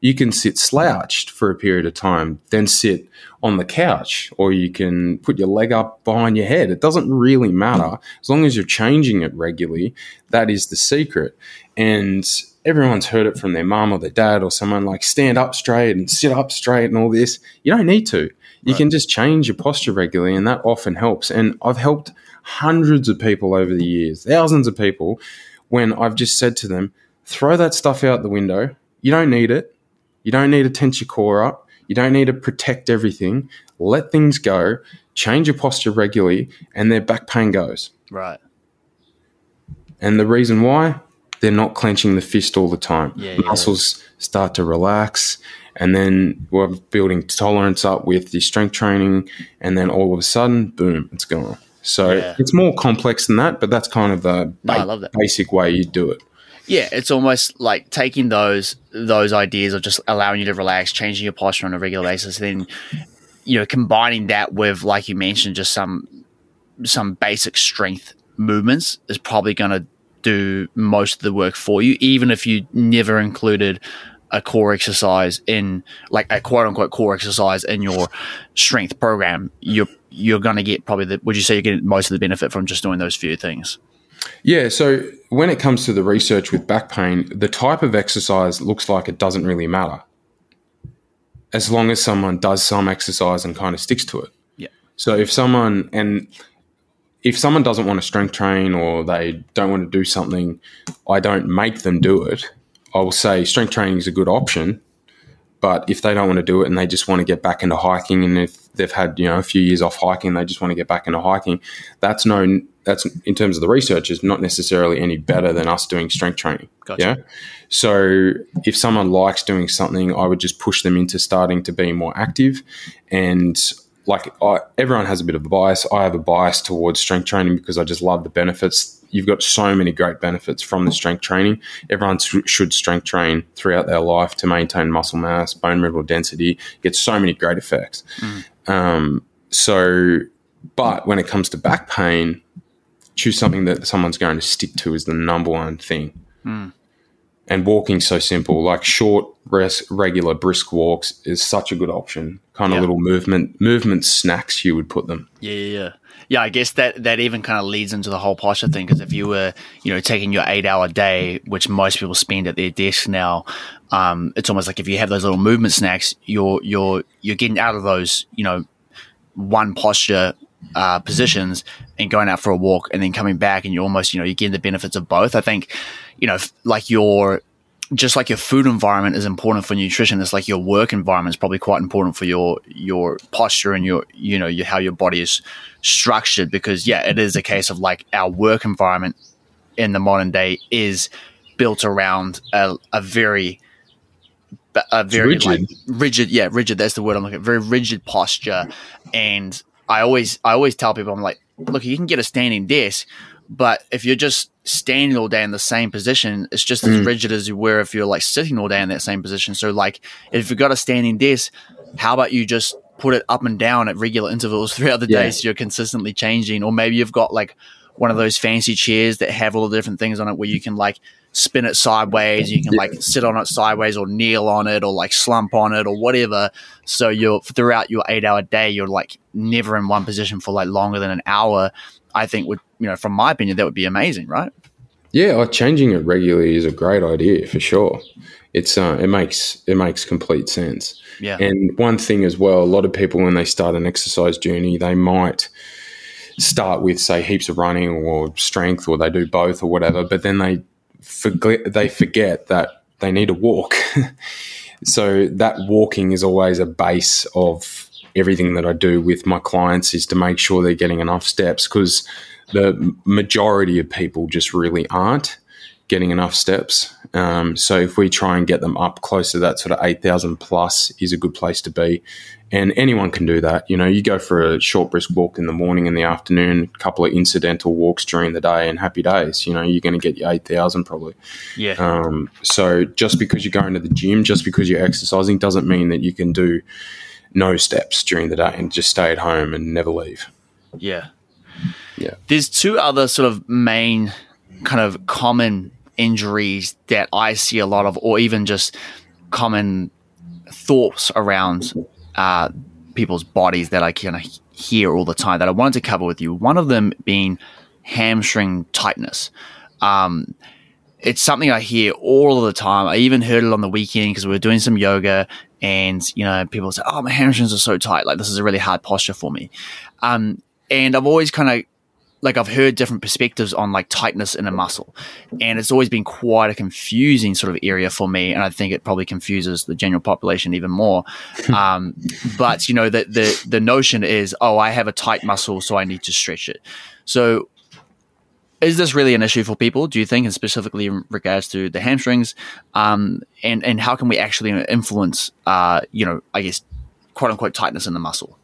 You can sit slouched for a period of time, then sit on the couch, or you can put your leg up behind your head. It doesn't really matter. As long as you're changing it regularly, that is the secret. And everyone's heard it from their mum or their dad or someone, like stand up straight and sit up straight and all this. You don't need to. You can just change your posture regularly, and that often helps. And I've helped hundreds of people over the years, thousands of people, when I've just said to them, throw that stuff out the window. You don't need it. You don't need to tense your core up. You don't need to protect everything. Let things go, change your posture regularly, and their back pain goes. Right. And the reason why, they're not clenching the fist all the time. Muscles start to relax, and then we're building tolerance up with the strength training, and then all of a sudden, boom, it's gone. So it's more complex than that, but that's kind of the basic way you do it. Yeah, it's almost like taking those ideas of just allowing you to relax, changing your posture on a regular basis, then, you know, combining that with, like you mentioned, just some basic strength movements is probably going to do most of the work for you, even if you never included a core exercise in, like, a quote-unquote core exercise in your strength program. You're going to get probably would you say you're getting most of the benefit from just doing those few things? Yeah, so when it comes to the research with back pain, the type of exercise looks like it doesn't really matter as long as someone does some exercise and kind of sticks to it. Yeah. So if someone doesn't want to strength train or they don't want to do something, I don't make them do it. I will say strength training is a good option, but if they don't want to do it and they just want to get back into hiking, and if they've had, you know, a few years off hiking, they just want to get back into hiking, that's in terms of the research is not necessarily any better than us doing strength training. Gotcha. Yeah. So if someone likes doing something, I would just push them into starting to be more active. And like everyone has a bit of a bias. I have a bias towards strength training because I just love the benefits. You've got so many great benefits from the strength training. Everyone should strength train throughout their life to maintain muscle mass, bone mineral density, get so many great effects. But when it comes to back pain, choose something that someone's going to stick to is the number one thing. And walking's so simple, like short, regular, brisk walks is such a good option. Kind of little movement snacks, you would put them. Yeah, I guess that even kind of leads into the whole posture thing, because if you were, you know, taking your 8-hour day, which most people spend at their desk now, it's almost like if you have those little movement snacks, you're getting out of those, you know, one posture positions and going out for a walk and then coming back, and you're almost, you know, you're getting the benefits of both. I think, you know, just like your food environment is important for nutrition, it's like your work environment is probably quite important for your posture and your, you know, how your body is structured, because it is a case of like our work environment in the modern day is built around a very rigid, that's the word I'm looking at, very rigid posture. And I always tell people, I'm like, look, you can get a standing desk, but if you're just standing all day in the same position, it's just as rigid as you were if you're like sitting all day in that same position. So like if you've got a standing desk, how about you just put it up and down at regular intervals throughout the day, so you're consistently changing? Or maybe you've got like one of those fancy chairs that have all the different things on it where you can like spin it sideways, you can like sit on it sideways or kneel on it or like slump on it or whatever. So you're throughout your 8-hour day, you're like never in one position for like longer than an hour. I think would, you know, from my opinion, that would be amazing, right? Yeah, changing it regularly is a great idea for sure. It's it makes complete sense. Yeah. And one thing as well, a lot of people when they start an exercise journey, they might start with say heaps of running or strength, or they do both or whatever, but then they forget that they need to walk. So that walking is always a base of everything that I do with my clients, is to make sure they're getting enough steps, because the majority of people just really aren't getting enough steps. So if we try and get them up close to that sort of 8,000 plus is a good place to be. And anyone can do that. You know, you go for a short brisk walk in the morning and the afternoon, a couple of incidental walks during the day, and happy days. You know, you're going to get your 8,000 probably. Yeah. So just because you're going to the gym, just because you're exercising, doesn't mean that you can do no steps during the day and just stay at home and never leave. Yeah. There's two other sort of main kind of common injuries that I see a lot of, or even just common thoughts around people's bodies that I kind of hear all the time that I wanted to cover with you. One of them being hamstring tightness. It's something I hear all the time. I even heard it on the weekend because we were doing some yoga, and, you know, people say, oh, my hamstrings are so tight. Like, this is a really hard posture for me. And I've always kind of like I've heard different perspectives on like tightness in a muscle, and it's always been quite a confusing sort of area for me. And I think it probably confuses the general population even more. But you know, the notion is, oh, I have a tight muscle, so I need to stretch it. So is this really an issue for people, do you think, and specifically in regards to the hamstrings? And how can we actually influence, you know, I guess, quote unquote tightness in the muscle?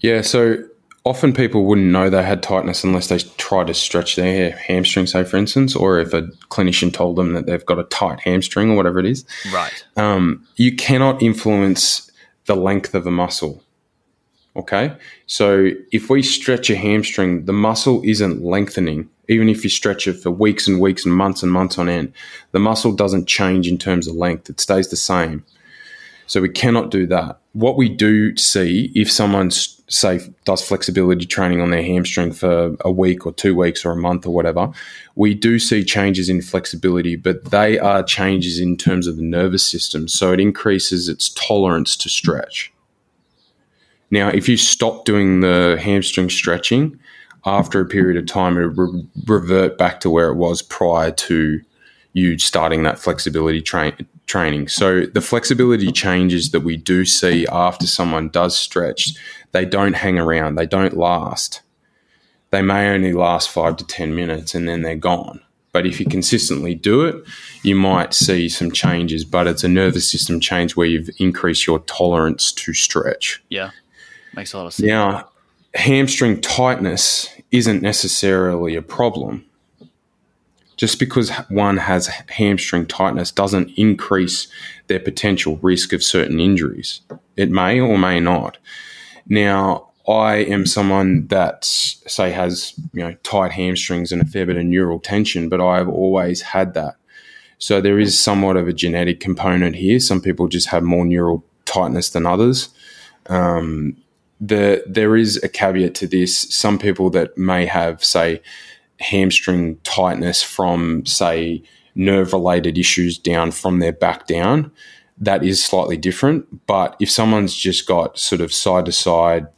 Yeah. So often people wouldn't know they had tightness unless they try to stretch their hamstring, say, for instance, or if a clinician told them that they've got a tight hamstring or whatever it is. Right. You cannot influence the length of a muscle, okay? So if we stretch a hamstring, the muscle isn't lengthening. Even if you stretch it for weeks and weeks and months on end, the muscle doesn't change in terms of length. It stays the same. So we cannot do that. What we do see, if someone, say, does flexibility training on their hamstring for a week or 2 weeks or a month or whatever, we do see changes in flexibility, but they are changes in terms of the nervous system. So it increases its tolerance to stretch. Now, if you stop doing the hamstring stretching, after a period of time, it will revert back to where it was prior to you starting that flexibility training. So the flexibility changes that we do see after someone does stretch, they don't hang around, they don't last. They may only last 5 to 10 minutes and then they're gone. But if you consistently do it, you might see some changes, but it's a nervous system change where you've increased your tolerance to stretch. Yeah, makes a lot of sense. Now, hamstring tightness isn't necessarily a problem. Just because one has hamstring tightness doesn't increase their potential risk of certain injuries. It may or may not. Now, I am someone that, say, has, you know, tight hamstrings and a fair bit of neural tension, but I've always had that. So there is somewhat of a genetic component here. Some people just have more neural tightness than others. There is a caveat to this. Some people that may have, say, hamstring tightness from, say, nerve-related issues down from their back down, that is slightly different. But if someone's just got sort of side-to-side,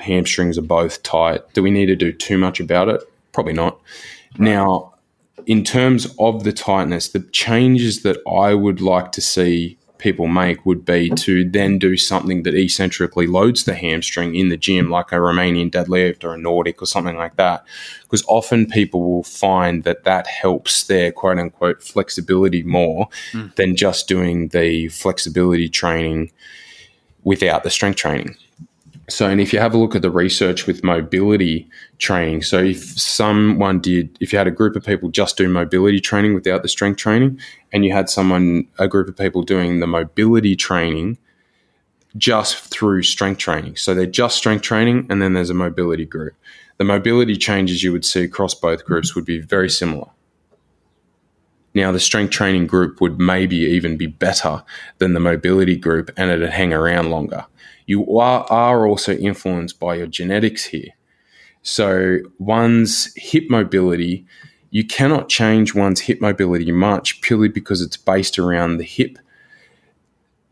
hamstrings are both tight, do we need to do too much about it? Probably not. Right. Now, in terms of the tightness, the changes that I would like to see people make would be to then do something that eccentrically loads the hamstring in the gym, like a Romanian deadlift or a Nordic or something like that, because often people will find that that helps their quote-unquote flexibility more than just doing the flexibility training without the strength training. So, and if you have a look at the research with mobility training, so if you had a group of people just do mobility training without the strength training, and you had a group of people doing the mobility training just through strength training. So they're just strength training, and then there's a mobility group. The mobility changes you would see across both groups would be very similar. Now, the strength training group would maybe even be better than the mobility group, and it'd hang around longer. You are also influenced by your genetics here. So one's hip mobility, you cannot change one's hip mobility much purely because it's based around the hip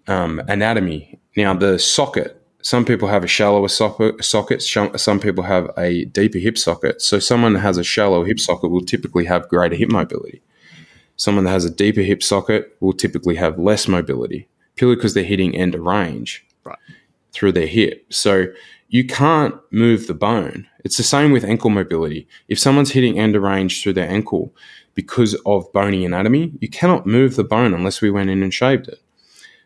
anatomy. Now, the socket, some people have a shallower socket, some people have a deeper hip socket. So someone that has a shallow hip socket will typically have greater hip mobility. Someone that has a deeper hip socket will typically have less mobility purely because they're hitting end of range through their hip. So you can't move the bone. It's the same with ankle mobility. If someone's hitting end of range through their ankle because of bony anatomy, you cannot move the bone unless we went in and shaved it.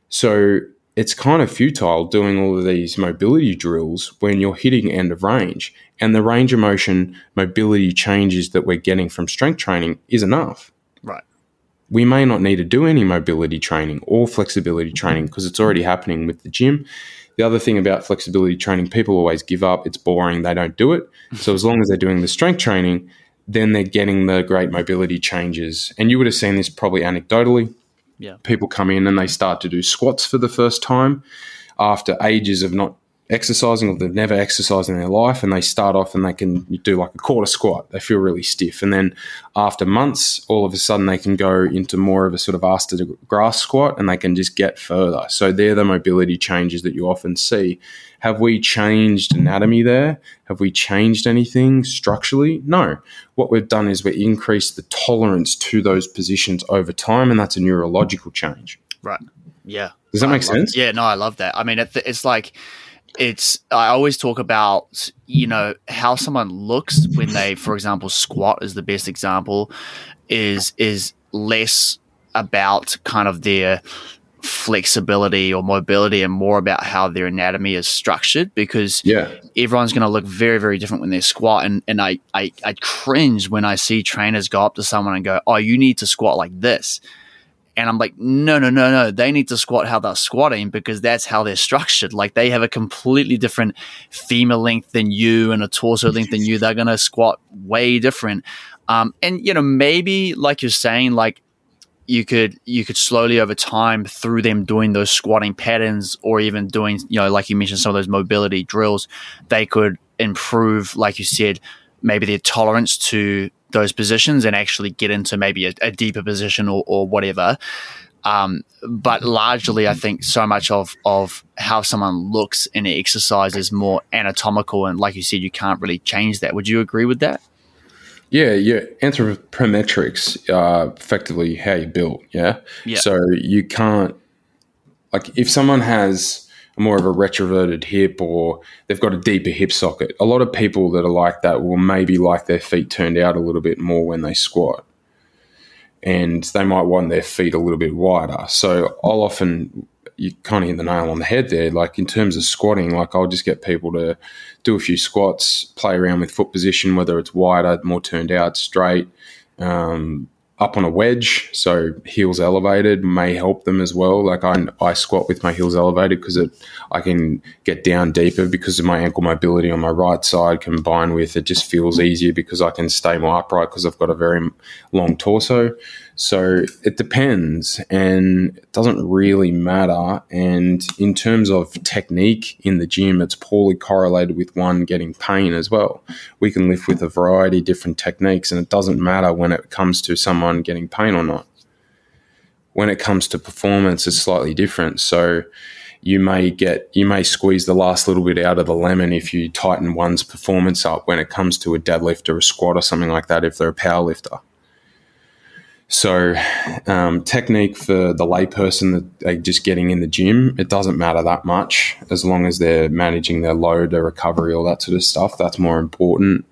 So it's kind of futile doing all of these mobility drills when you're hitting end of range, and the range of motion mobility changes that we're getting from strength training is enough. Right. We may not need to do any mobility training or flexibility training because it's already happening with the gym. The other thing about flexibility training, people always give up. It's boring. They don't do it. So as long as they're doing the strength training, then they're getting the great mobility changes. And you would have seen this probably anecdotally. Yeah. People come in and they start to do squats for the first time after ages of not exercising, or they've never exercised in their life, and they start off and they can do like a quarter squat. They feel really stiff. And then after months, all of a sudden they can go into more of a sort of arse to the grass squat and they can just get further. So they're the mobility changes that you often see. Have we changed anatomy there? Have we changed anything structurally? No. What we've done is we increased the tolerance to those positions over time, and that's a neurological change. Right. Yeah. Does that make sense? Yeah, no, I love that. I mean, it's like I always talk about, you know, how someone looks when they, for example, squat is the best example, is less about kind of their flexibility or mobility and more about how their anatomy is structured, because everyone's going to look very, very different when they squat. And I cringe when I see trainers go up to someone and go, "Oh, you need to squat like this." And I'm like, no. They need to squat how they're squatting, because that's how they're structured. Like, they have a completely different femur length than you and a torso length than you. They're going to squat way different. And, you know, maybe like you're saying, like you could slowly over time through them doing those squatting patterns, or even doing, you know, like you mentioned, some of those mobility drills, they could improve, like you said, maybe their tolerance to those positions and actually get into maybe a deeper position or whatever. But largely, I think so much of how someone looks in an exercise is more anatomical. And like you said, you can't really change that. Would you agree with that? Yeah. Anthropometrics are effectively how you're built, yeah? So you can't – like if someone has – more of a retroverted hip, or they've got a deeper hip socket. A lot of people that are like that will maybe like their feet turned out a little bit more when they squat, and they might want their feet a little bit wider. So I'll often, you kind of hit the nail on the head there, like in terms of squatting, like I'll just get people to do a few squats, play around with foot position, whether it's wider, more turned out, straight, up on a wedge, so heels elevated may help them as well. Like I squat with my heels elevated because I can get down deeper because of my ankle mobility on my right side, combined with it just feels easier because I can stay more upright because I've got a very long torso. So it depends, and it doesn't really matter. And in terms of technique in the gym, it's poorly correlated with one getting pain as well. We can lift with a variety of different techniques, and it doesn't matter when it comes to someone getting pain or not. When it comes to performance, it's slightly different. So you may squeeze the last little bit out of the lemon if you tighten one's performance up when it comes to a deadlift or a squat or something like that if they're a powerlifter. So technique for the layperson that they're just getting in the gym, it doesn't matter that much as long as they're managing their load, their recovery, all that sort of stuff. That's more important.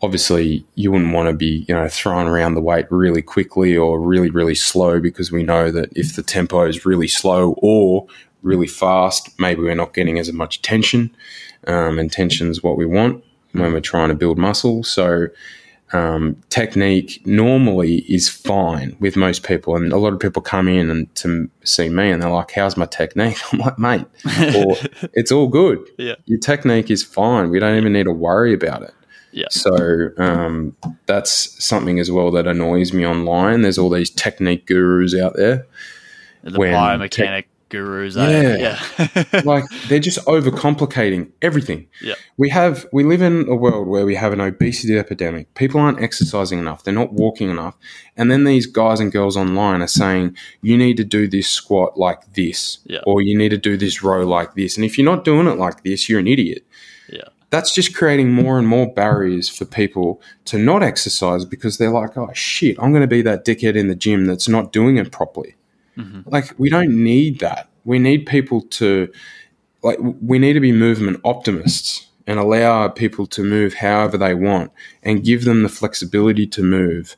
Obviously, you wouldn't want to be, you know, throwing around the weight really quickly or really, really slow, because we know that if the tempo is really slow or really fast, maybe we're not getting as much tension, and tension is what we want when we're trying to build muscle. So technique normally is fine with most people, and a lot of people come in and to see me and they're like, "How's my technique?" I'm like, "Mate," or "It's all good. Yeah. Your technique is fine. We don't even need to worry about it." Yeah. So that's something as well that annoys me online. There's all these technique gurus out there. The biomechanic gurus. Yeah. Like, they're just overcomplicating everything. Yeah. We live in a world where we have an obesity epidemic. People aren't exercising enough. They're not walking enough. And then these guys and girls online are saying, you need to do this squat like this, or you need to do this row like this. And if you're not doing it like this, you're an idiot. Yeah. That's just creating more and more barriers for people to not exercise, because they're like, "Oh, shit, I'm going to be that dickhead in the gym that's not doing it properly." Mm-hmm. Like, we don't need that. We need people to – like, we need to be movement optimists and allow people to move however they want and give them the flexibility to move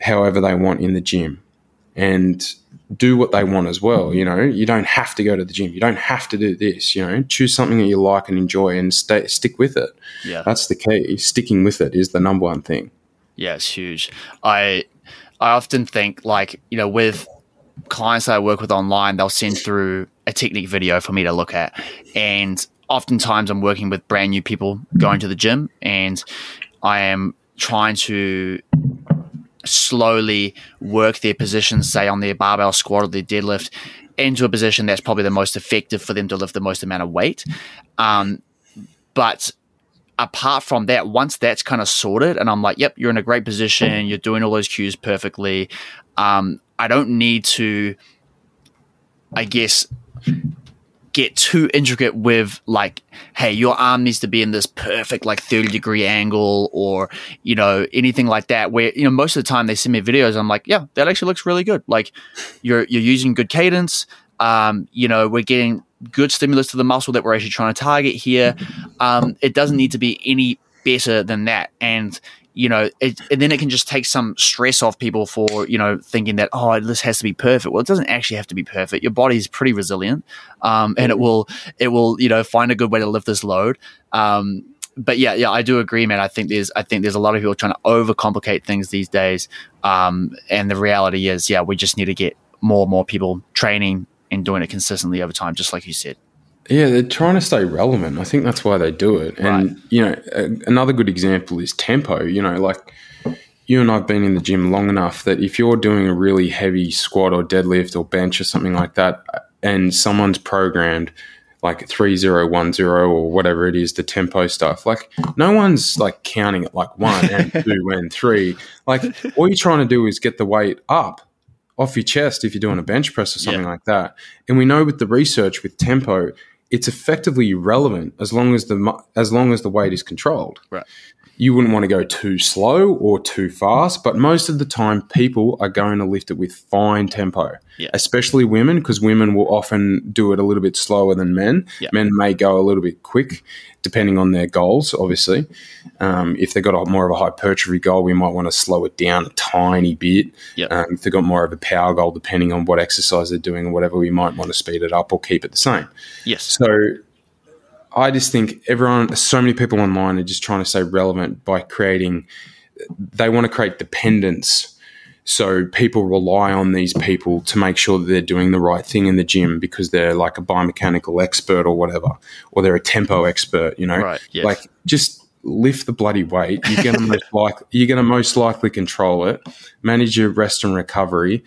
however they want in the gym and do what they want as well. You know, you don't have to go to the gym. You don't have to do this, you know. Choose something that you like and enjoy and stick with it. Yeah. That's the key. Sticking with it is the number one thing. Yeah, it's huge. I often think, like, you know, with – clients that I work with online, they'll send through a technique video for me to look at, and oftentimes I'm working with brand new people going to the gym, and I am trying to slowly work their positions, say on their barbell squat or their deadlift, into a position that's probably the most effective for them to lift the most amount of weight. But apart from that, once that's kind of sorted and I'm like, yep, you're in a great position, you're doing all those cues perfectly, I don't need to, I guess, get too intricate with like, hey, your arm needs to be in this perfect like 30-degree angle or, you know, anything like that, where, you know, most of the time they send me videos, I'm like, yeah, that actually looks really good. Like you're using good cadence. You know, we're getting good stimulus to the muscle that we're actually trying to target here. It doesn't need to be any better than that. And, you know, and then it can just take some stress off people for, you know, thinking that, oh, this has to be perfect. Well, it doesn't actually have to be perfect. Your body is pretty resilient, and it will, you know, find a good way to lift this load. But yeah, I do agree, man. I think there's a lot of people trying to overcomplicate things these days. And the reality is, yeah, we just need to get more and more people training and doing it consistently over time, just like you said. Yeah, they're trying to stay relevant. I think that's why they do it. And, you know, another good example is tempo. You know, like you and I have been in the gym long enough that if you're doing a really heavy squat or deadlift or bench or something like that, and someone's programmed like 3-0-1-0 or whatever it is, the tempo stuff, like no one's like counting it like 1 and 2 and 3. Like all you're trying to do is get the weight up off your chest if you're doing a bench press or something like that. And we know with the research with tempo, it's effectively irrelevant as long as the weight is controlled. Right. You wouldn't want to go too slow or too fast, but most of the time people are going to lift it with fine tempo, especially women, because women will often do it a little bit slower than men. Yeah. Men may go a little bit quick depending on their goals, obviously. If they've got more of a hypertrophy goal, we might want to slow it down a tiny bit. Yeah. If they've got more of a power goal, depending on what exercise they're doing or whatever, we might want to speed it up or keep it the same. Yes. So I just think so many people online are just trying to stay relevant by they want to create dependence. So people rely on these people to make sure that they're doing the right thing in the gym because they're like a biomechanical expert or whatever, or they're a tempo expert, you know, right, yes. Like just lift the bloody weight. You're going to most likely control it, manage your rest and recovery,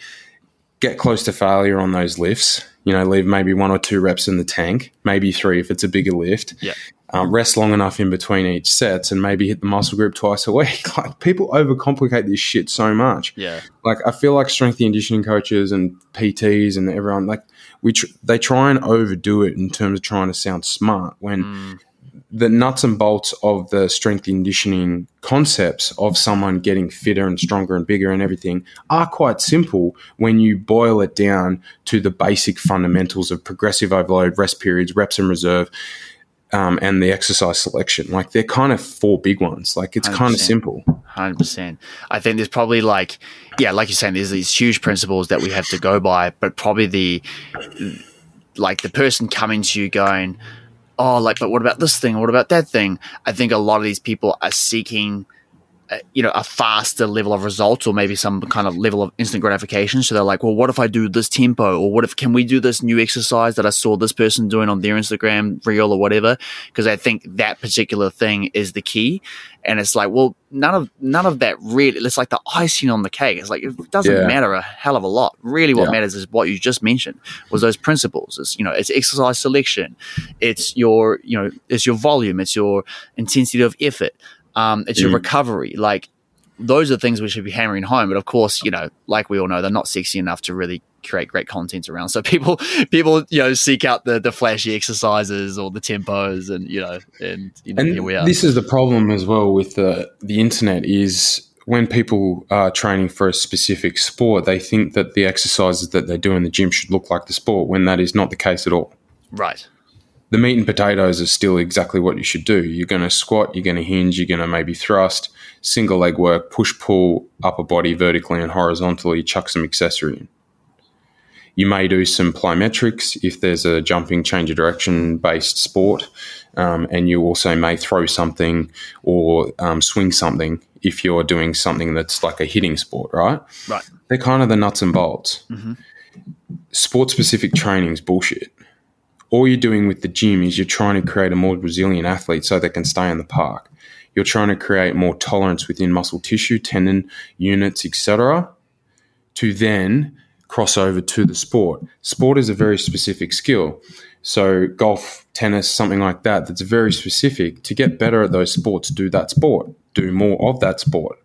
get close to failure on those lifts. You know, leave maybe 1 or 2 reps in the tank, maybe 3 if it's a bigger lift. Yeah. Rest long enough in between each sets and maybe hit the muscle group twice a week. Like, people overcomplicate this shit so much. Yeah. Like, I feel like strength and conditioning coaches and PTs and everyone, like, they try and overdo it in terms of trying to sound smart when the nuts and bolts of the strength and conditioning concepts of someone getting fitter and stronger and bigger and everything are quite simple when you boil it down to the basic fundamentals of progressive overload, rest periods, reps in reserve, and the exercise selection. Like, they're kind of 4 big ones. Like, it's kind of simple. 100%. I think there's probably like, yeah, like you're saying, there's these huge principles that we have to go by, but probably the person coming to you going, oh, like, but what about this thing? What about that thing? I think a lot of these people are seeking, you know, a faster level of results or maybe some kind of level of instant gratification. So they're like, well, what if I do this tempo? Or can we do this new exercise that I saw this person doing on their Instagram reel or whatever? Because I think that particular thing is the key. And it's like, well, none of that really. It's like the icing on the cake. It's like, it doesn't matter a hell of a lot. Really, what matters is what you just mentioned, was those principles. It's, you know, it's exercise selection, it's your, you know, it's your volume, it's your intensity of effort, it's your recovery. Like, those are things we should be hammering home. But of course, you know, like we all know, they're not sexy enough to really create great content around. So people, you know, seek out the flashy exercises or the tempos, and here we are. This is the problem as well with the internet, is when people are training for a specific sport, they think that the exercises that they do in the gym should look like the sport, when that is not the case at all. Right. The meat and potatoes are still exactly what you should do. You're going to squat, you're going to hinge, you're going to maybe thrust, single leg work, push-pull, upper body vertically and horizontally, chuck some accessory in. You may do some plyometrics if there's a jumping change of direction-based sport, and you also may throw something or swing something if you're doing something that's like a hitting sport, right? Right. They're kind of the nuts and bolts. Mm-hmm. Sport-specific training is bullshit. All you're doing with the gym is you're trying to create a more resilient athlete so they can stay in the park. You're trying to create more tolerance within muscle tissue, tendon units, etc., to then cross over to the sport. Sport is a very specific skill. So golf, tennis, something like that, that's very specific. To get better at those sports, do that sport. Do more of that sport.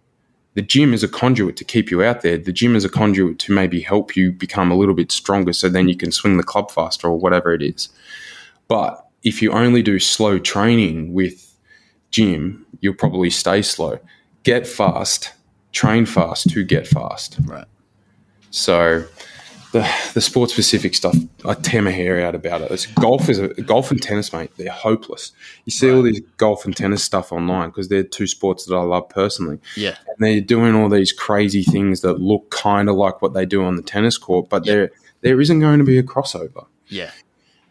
The gym is a conduit to keep you out there. The gym is a conduit to maybe help you become a little bit stronger so then you can swing the club faster or whatever it is. But if you only do slow training with gym, you'll probably stay slow. Get fast, train fast to get fast. Right. So the sport-specific stuff, I tear my hair out about it. Golf and tennis, mate, they're hopeless. You see all these golf and tennis stuff online because they're two sports that I love personally. Yeah. And they're doing all these crazy things that look kind of like what they do on the tennis court, but there isn't going to be a crossover. Yeah.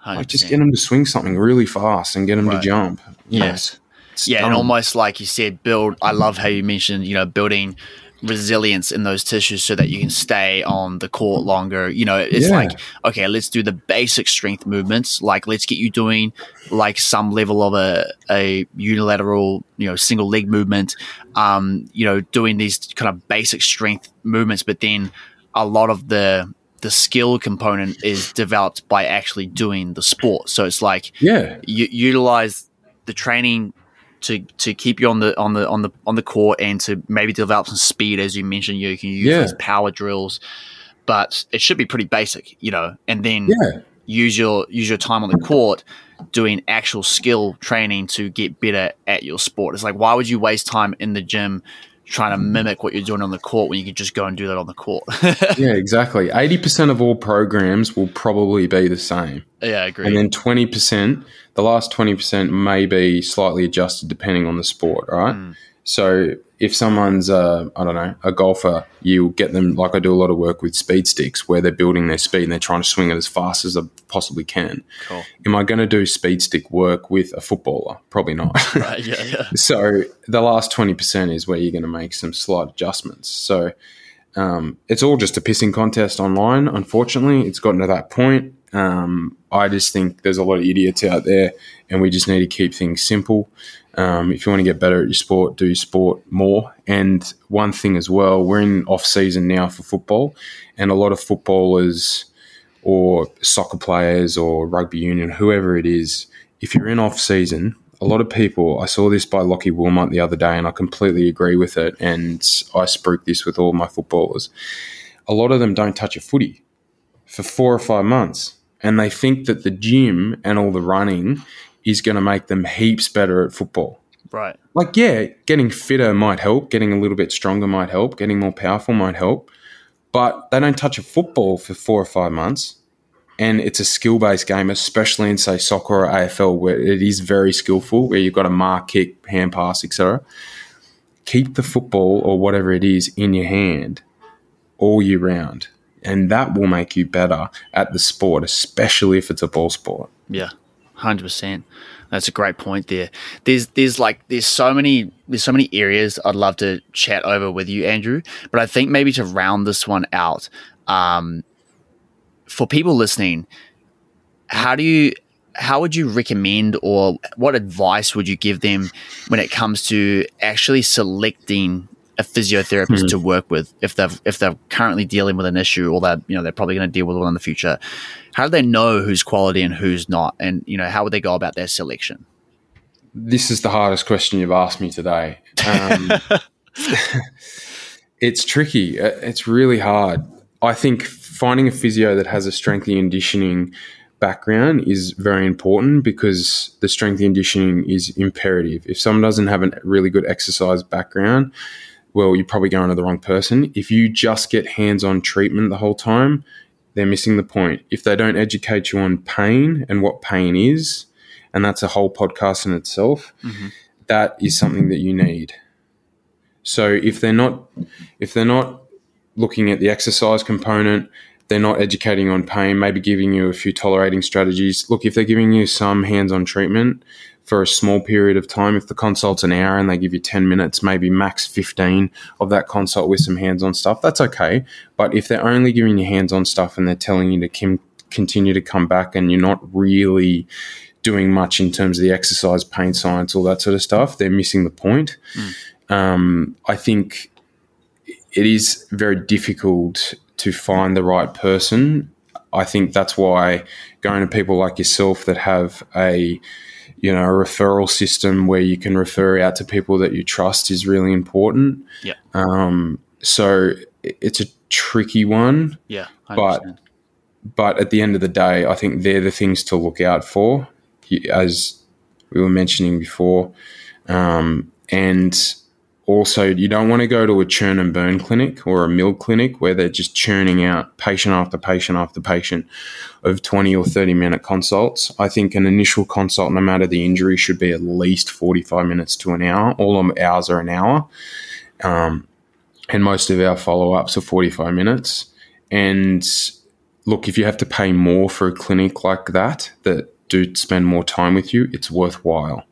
100%. Like, just get them to swing something really fast and get them to jump. Yes. Yeah, and almost like you said, I love how you mentioned, building – resilience in those tissues so that you can stay on the court longer. It's like, okay, let's do the basic strength movements. Like, let's get you doing like some level of a unilateral, single leg movement, doing these kind of basic strength movements. But then a lot of the skill component is developed by actually doing the sport. So it's like, you utilize the training to keep you on the court and to maybe develop some speed, as you mentioned. You can use those power drills, but it should be pretty basic, and then use your time on the court doing actual skill training to get better at your sport. It's like, why would you waste time in the gym trying to mimic what you're doing on the court when you could just go and do that on the court? Yeah, exactly. 80% of all programs will probably be the same. Yeah, I agree. And then 20%, the last 20% may be slightly adjusted depending on the sport, right? Mm. So if someone's, a golfer, you'll get them, like I do a lot of work with speed sticks where they're building their speed and they're trying to swing it as fast as they possibly can. Cool. Am I going to do speed stick work with a footballer? Probably not. Right, yeah. So the last 20% is where you're going to make some slight adjustments. So it's all just a pissing contest online, unfortunately. It's gotten to that point. I just think there's a lot of idiots out there and we just need to keep things simple. If you want to get better at your sport, do sport more. And one thing as well, we're in off season now for football, and a lot of footballers or soccer players or rugby union, whoever it is, if you're in off season, a lot of people, I saw this by Lockie Wilmot the other day and I completely agree with it, and I spruik this with all my footballers. A lot of them don't touch a footy for 4 or 5 months. And they think that the gym and all the running is going to make them heaps better at football. Right. Like, getting fitter might help. Getting a little bit stronger might help. Getting more powerful might help. But they don't touch a football for 4 or 5 months. And it's a skill-based game, especially in, say, soccer or AFL, where it is very skillful, where you've got a mark, kick, hand pass, etc. Keep the football or whatever it is in your hand all year round. And that will make you better at the sport, especially if it's a ball sport. Yeah, 100%. That's a great point there. There's so many areas I'd love to chat over with you, Andrew. But I think maybe to round this one out, for people listening, how would you recommend, or what advice would you give them when it comes to actually selecting a physiotherapist to work with, if they're currently dealing with an issue, or that they're probably going to deal with one in the future? How do they know who's quality and who's not, and how would they go about their selection? This is the hardest question you've asked me today. It's tricky. It's really hard. I think finding a physio that has a strength and conditioning background is very important, because the strength and conditioning is imperative. If someone doesn't have a really good exercise background, well, you're probably going to the wrong person. If you just get hands-on treatment the whole time, they're missing the point. If they don't educate you on pain and what pain is, and that's a whole podcast in itself, that is something that you need. So if they're not looking at the exercise component, they're not educating on pain, maybe giving you a few tolerating strategies. Look, if they're giving you some hands-on treatment for a small period of time, if the consult's an hour and they give you 10 minutes, maybe max 15 of that consult with some hands-on stuff, that's okay. But if they're only giving you hands-on stuff and they're telling you to continue to come back, and you're not really doing much in terms of the exercise, pain science, all that sort of stuff, they're missing the point. I think it is very difficult to find the right person. I think that's why going to people like yourself that have a referral system where you can refer out to people that you trust is really important. Yeah. So it's a tricky one. Yeah. But at the end of the day, I think they're the things to look out for, as we were mentioning before. And also, you don't want to go to a churn and burn clinic or a mill clinic where they're just churning out patient after patient after patient of 20 or 30-minute consults. I think an initial consult, no matter the injury, should be at least 45 minutes to an hour. All ours are an hour. And most of our follow-ups are 45 minutes. And look, if you have to pay more for a clinic like that do spend more time with you, it's worthwhile.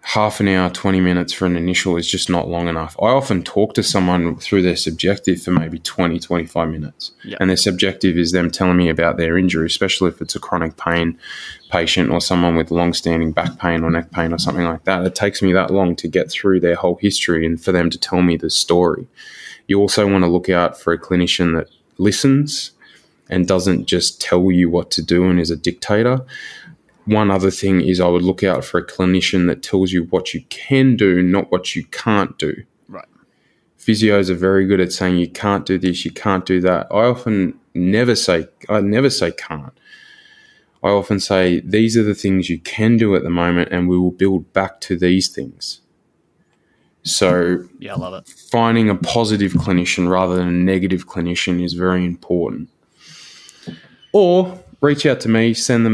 Half an hour, 20 minutes for an initial is just not long enough. I often talk to someone through their subjective for maybe 20, 25 minutes. Yep. And their subjective is them telling me about their injury, especially if it's a chronic pain patient or someone with long-standing back pain or neck pain or something like that. It takes me that long to get through their whole history and for them to tell me the story. You also want to look out for a clinician that listens and doesn't just tell you what to do and is a dictator. One other thing is I would look out for a clinician that tells you what you can do, not what you can't do. Right. Physios are very good at saying you can't do this, you can't do that. I never say can't. I often say these are the things you can do at the moment and we will build back to these things. So yeah, I love it. Finding a positive clinician rather than a negative clinician is very important. Or reach out to me, send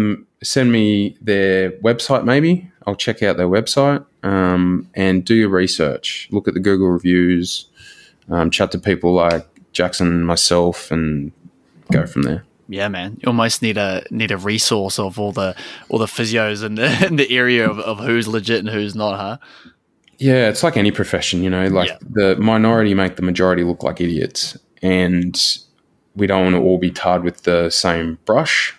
me their website maybe. I'll check out their website and do your research. Look at the Google reviews, chat to people like Jackson and myself and go from there. Yeah, man. You almost need a resource of all the physios in the area of who's legit and who's not, huh? Yeah, it's like any profession, the minority make the majority look like idiots, and we don't want to all be tarred with the same brush.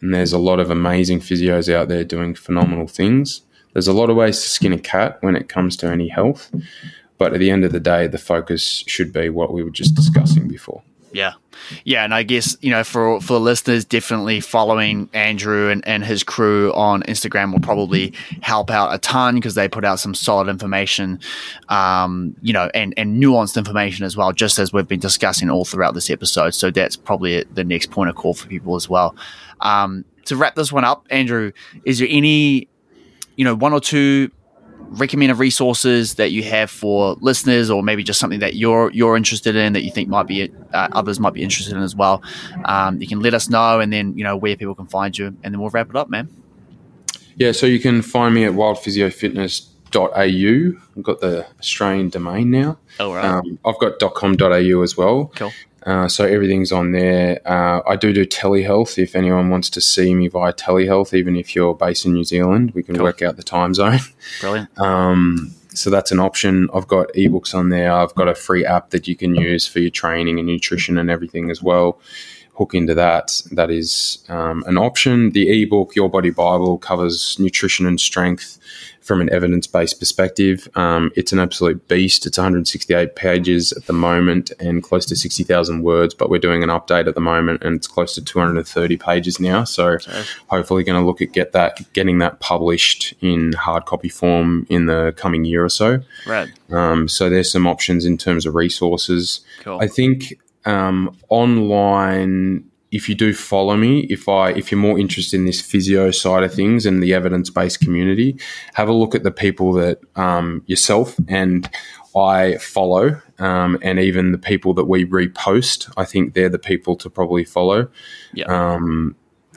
And there's a lot of amazing physios out there doing phenomenal things. There's a lot of ways to skin a cat when it comes to any health. But at the end of the day, the focus should be what we were just discussing before. Yeah. Yeah. And I guess, for the listeners, definitely following Andrew and his crew on Instagram will probably help out a ton because they put out some solid information, and nuanced information as well, just as we've been discussing all throughout this episode. So that's probably the next point of call for people as well. To wrap this one up, Andrew, is there any, one or two recommended resources that you have for listeners, or maybe just something that you're interested in that you think might be others might be interested in as well? You can let us know, and then where people can find you, and then we'll wrap it up, man. Yeah, so you can find me at wildphysiofitness.au. I've got the Australian domain now. Oh, right. I've got .com.au as well. Cool. So everything's on there. I do telehealth if anyone wants to see me via telehealth, even if you're based in New Zealand. We can work out the time zone. Brilliant. So that's an option. I've got ebooks on there. I've got a free app that you can use for your training and nutrition and everything as well. Hook into that. That is an option. The ebook, Your Body Bible, covers nutrition and strength from an evidence-based perspective. It's an absolute beast. It's 168 pages at the moment and close to 60,000 words, but we're doing an update at the moment and it's close to 230 pages now. So hopefully going to look at getting that published in hard copy form in the coming year or so. Right. So there's some options in terms of resources. Cool. I think online, if you do follow me, if you're more interested in this physio side of things and the evidence-based community, have a look at the people that yourself and I follow, and even the people that we repost. I think they're the people to probably follow. Yeah.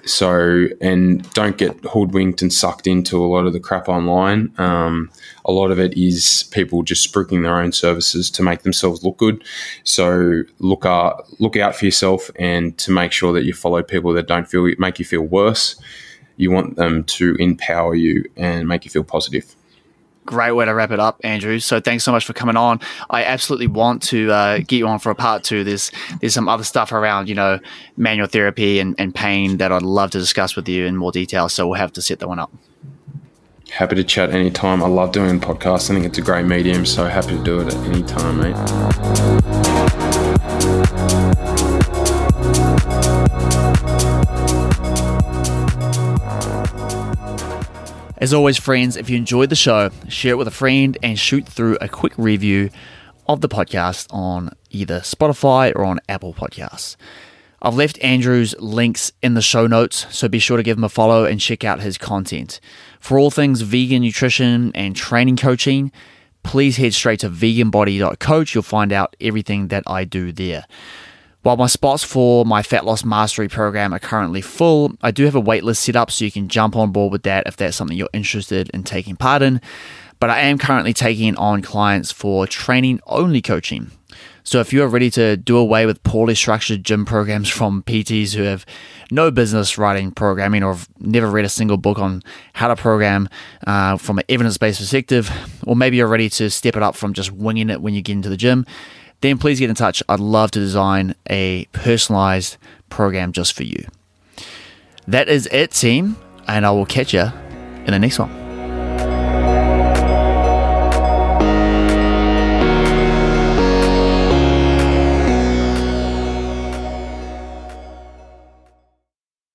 So, and don't get hoodwinked and sucked into a lot of the crap online. A lot of it is people just spruiking their own services to make themselves look good. So look out for yourself, and to make sure that you follow people that don't make you feel worse. You want them to empower you and make you feel positive. Great way to wrap it up, Andrew. So thanks so much for coming on. I absolutely want to get you on for a part two. There's some other stuff around, manual therapy and pain that I'd love to discuss with you in more detail. So we'll have to set that one up. Happy to chat anytime. I love doing podcasts. I think it's a great medium. So happy to do it at any time, mate. As always, friends, if you enjoyed the show, share it with a friend and shoot through a quick review of the podcast on either Spotify or on Apple Podcasts. I've left Andrew's links in the show notes, so be sure to give him a follow and check out his content. For all things vegan nutrition and training coaching, please head straight to veganbody.coach. You'll find out everything that I do there. While my spots for my Fat Loss Mastery program are currently full, I do have a waitlist set up so you can jump on board with that if that's something you're interested in taking part in. But I am currently taking on clients for training-only coaching. So if you are ready to do away with poorly structured gym programs from PTs who have no business writing programming or have never read a single book on how to program from an evidence-based perspective, or maybe you're ready to step it up from just winging it when you get into the gym, then please get in touch. I'd love to design a personalized program just for you. That is it, team, and I will catch you in the next one.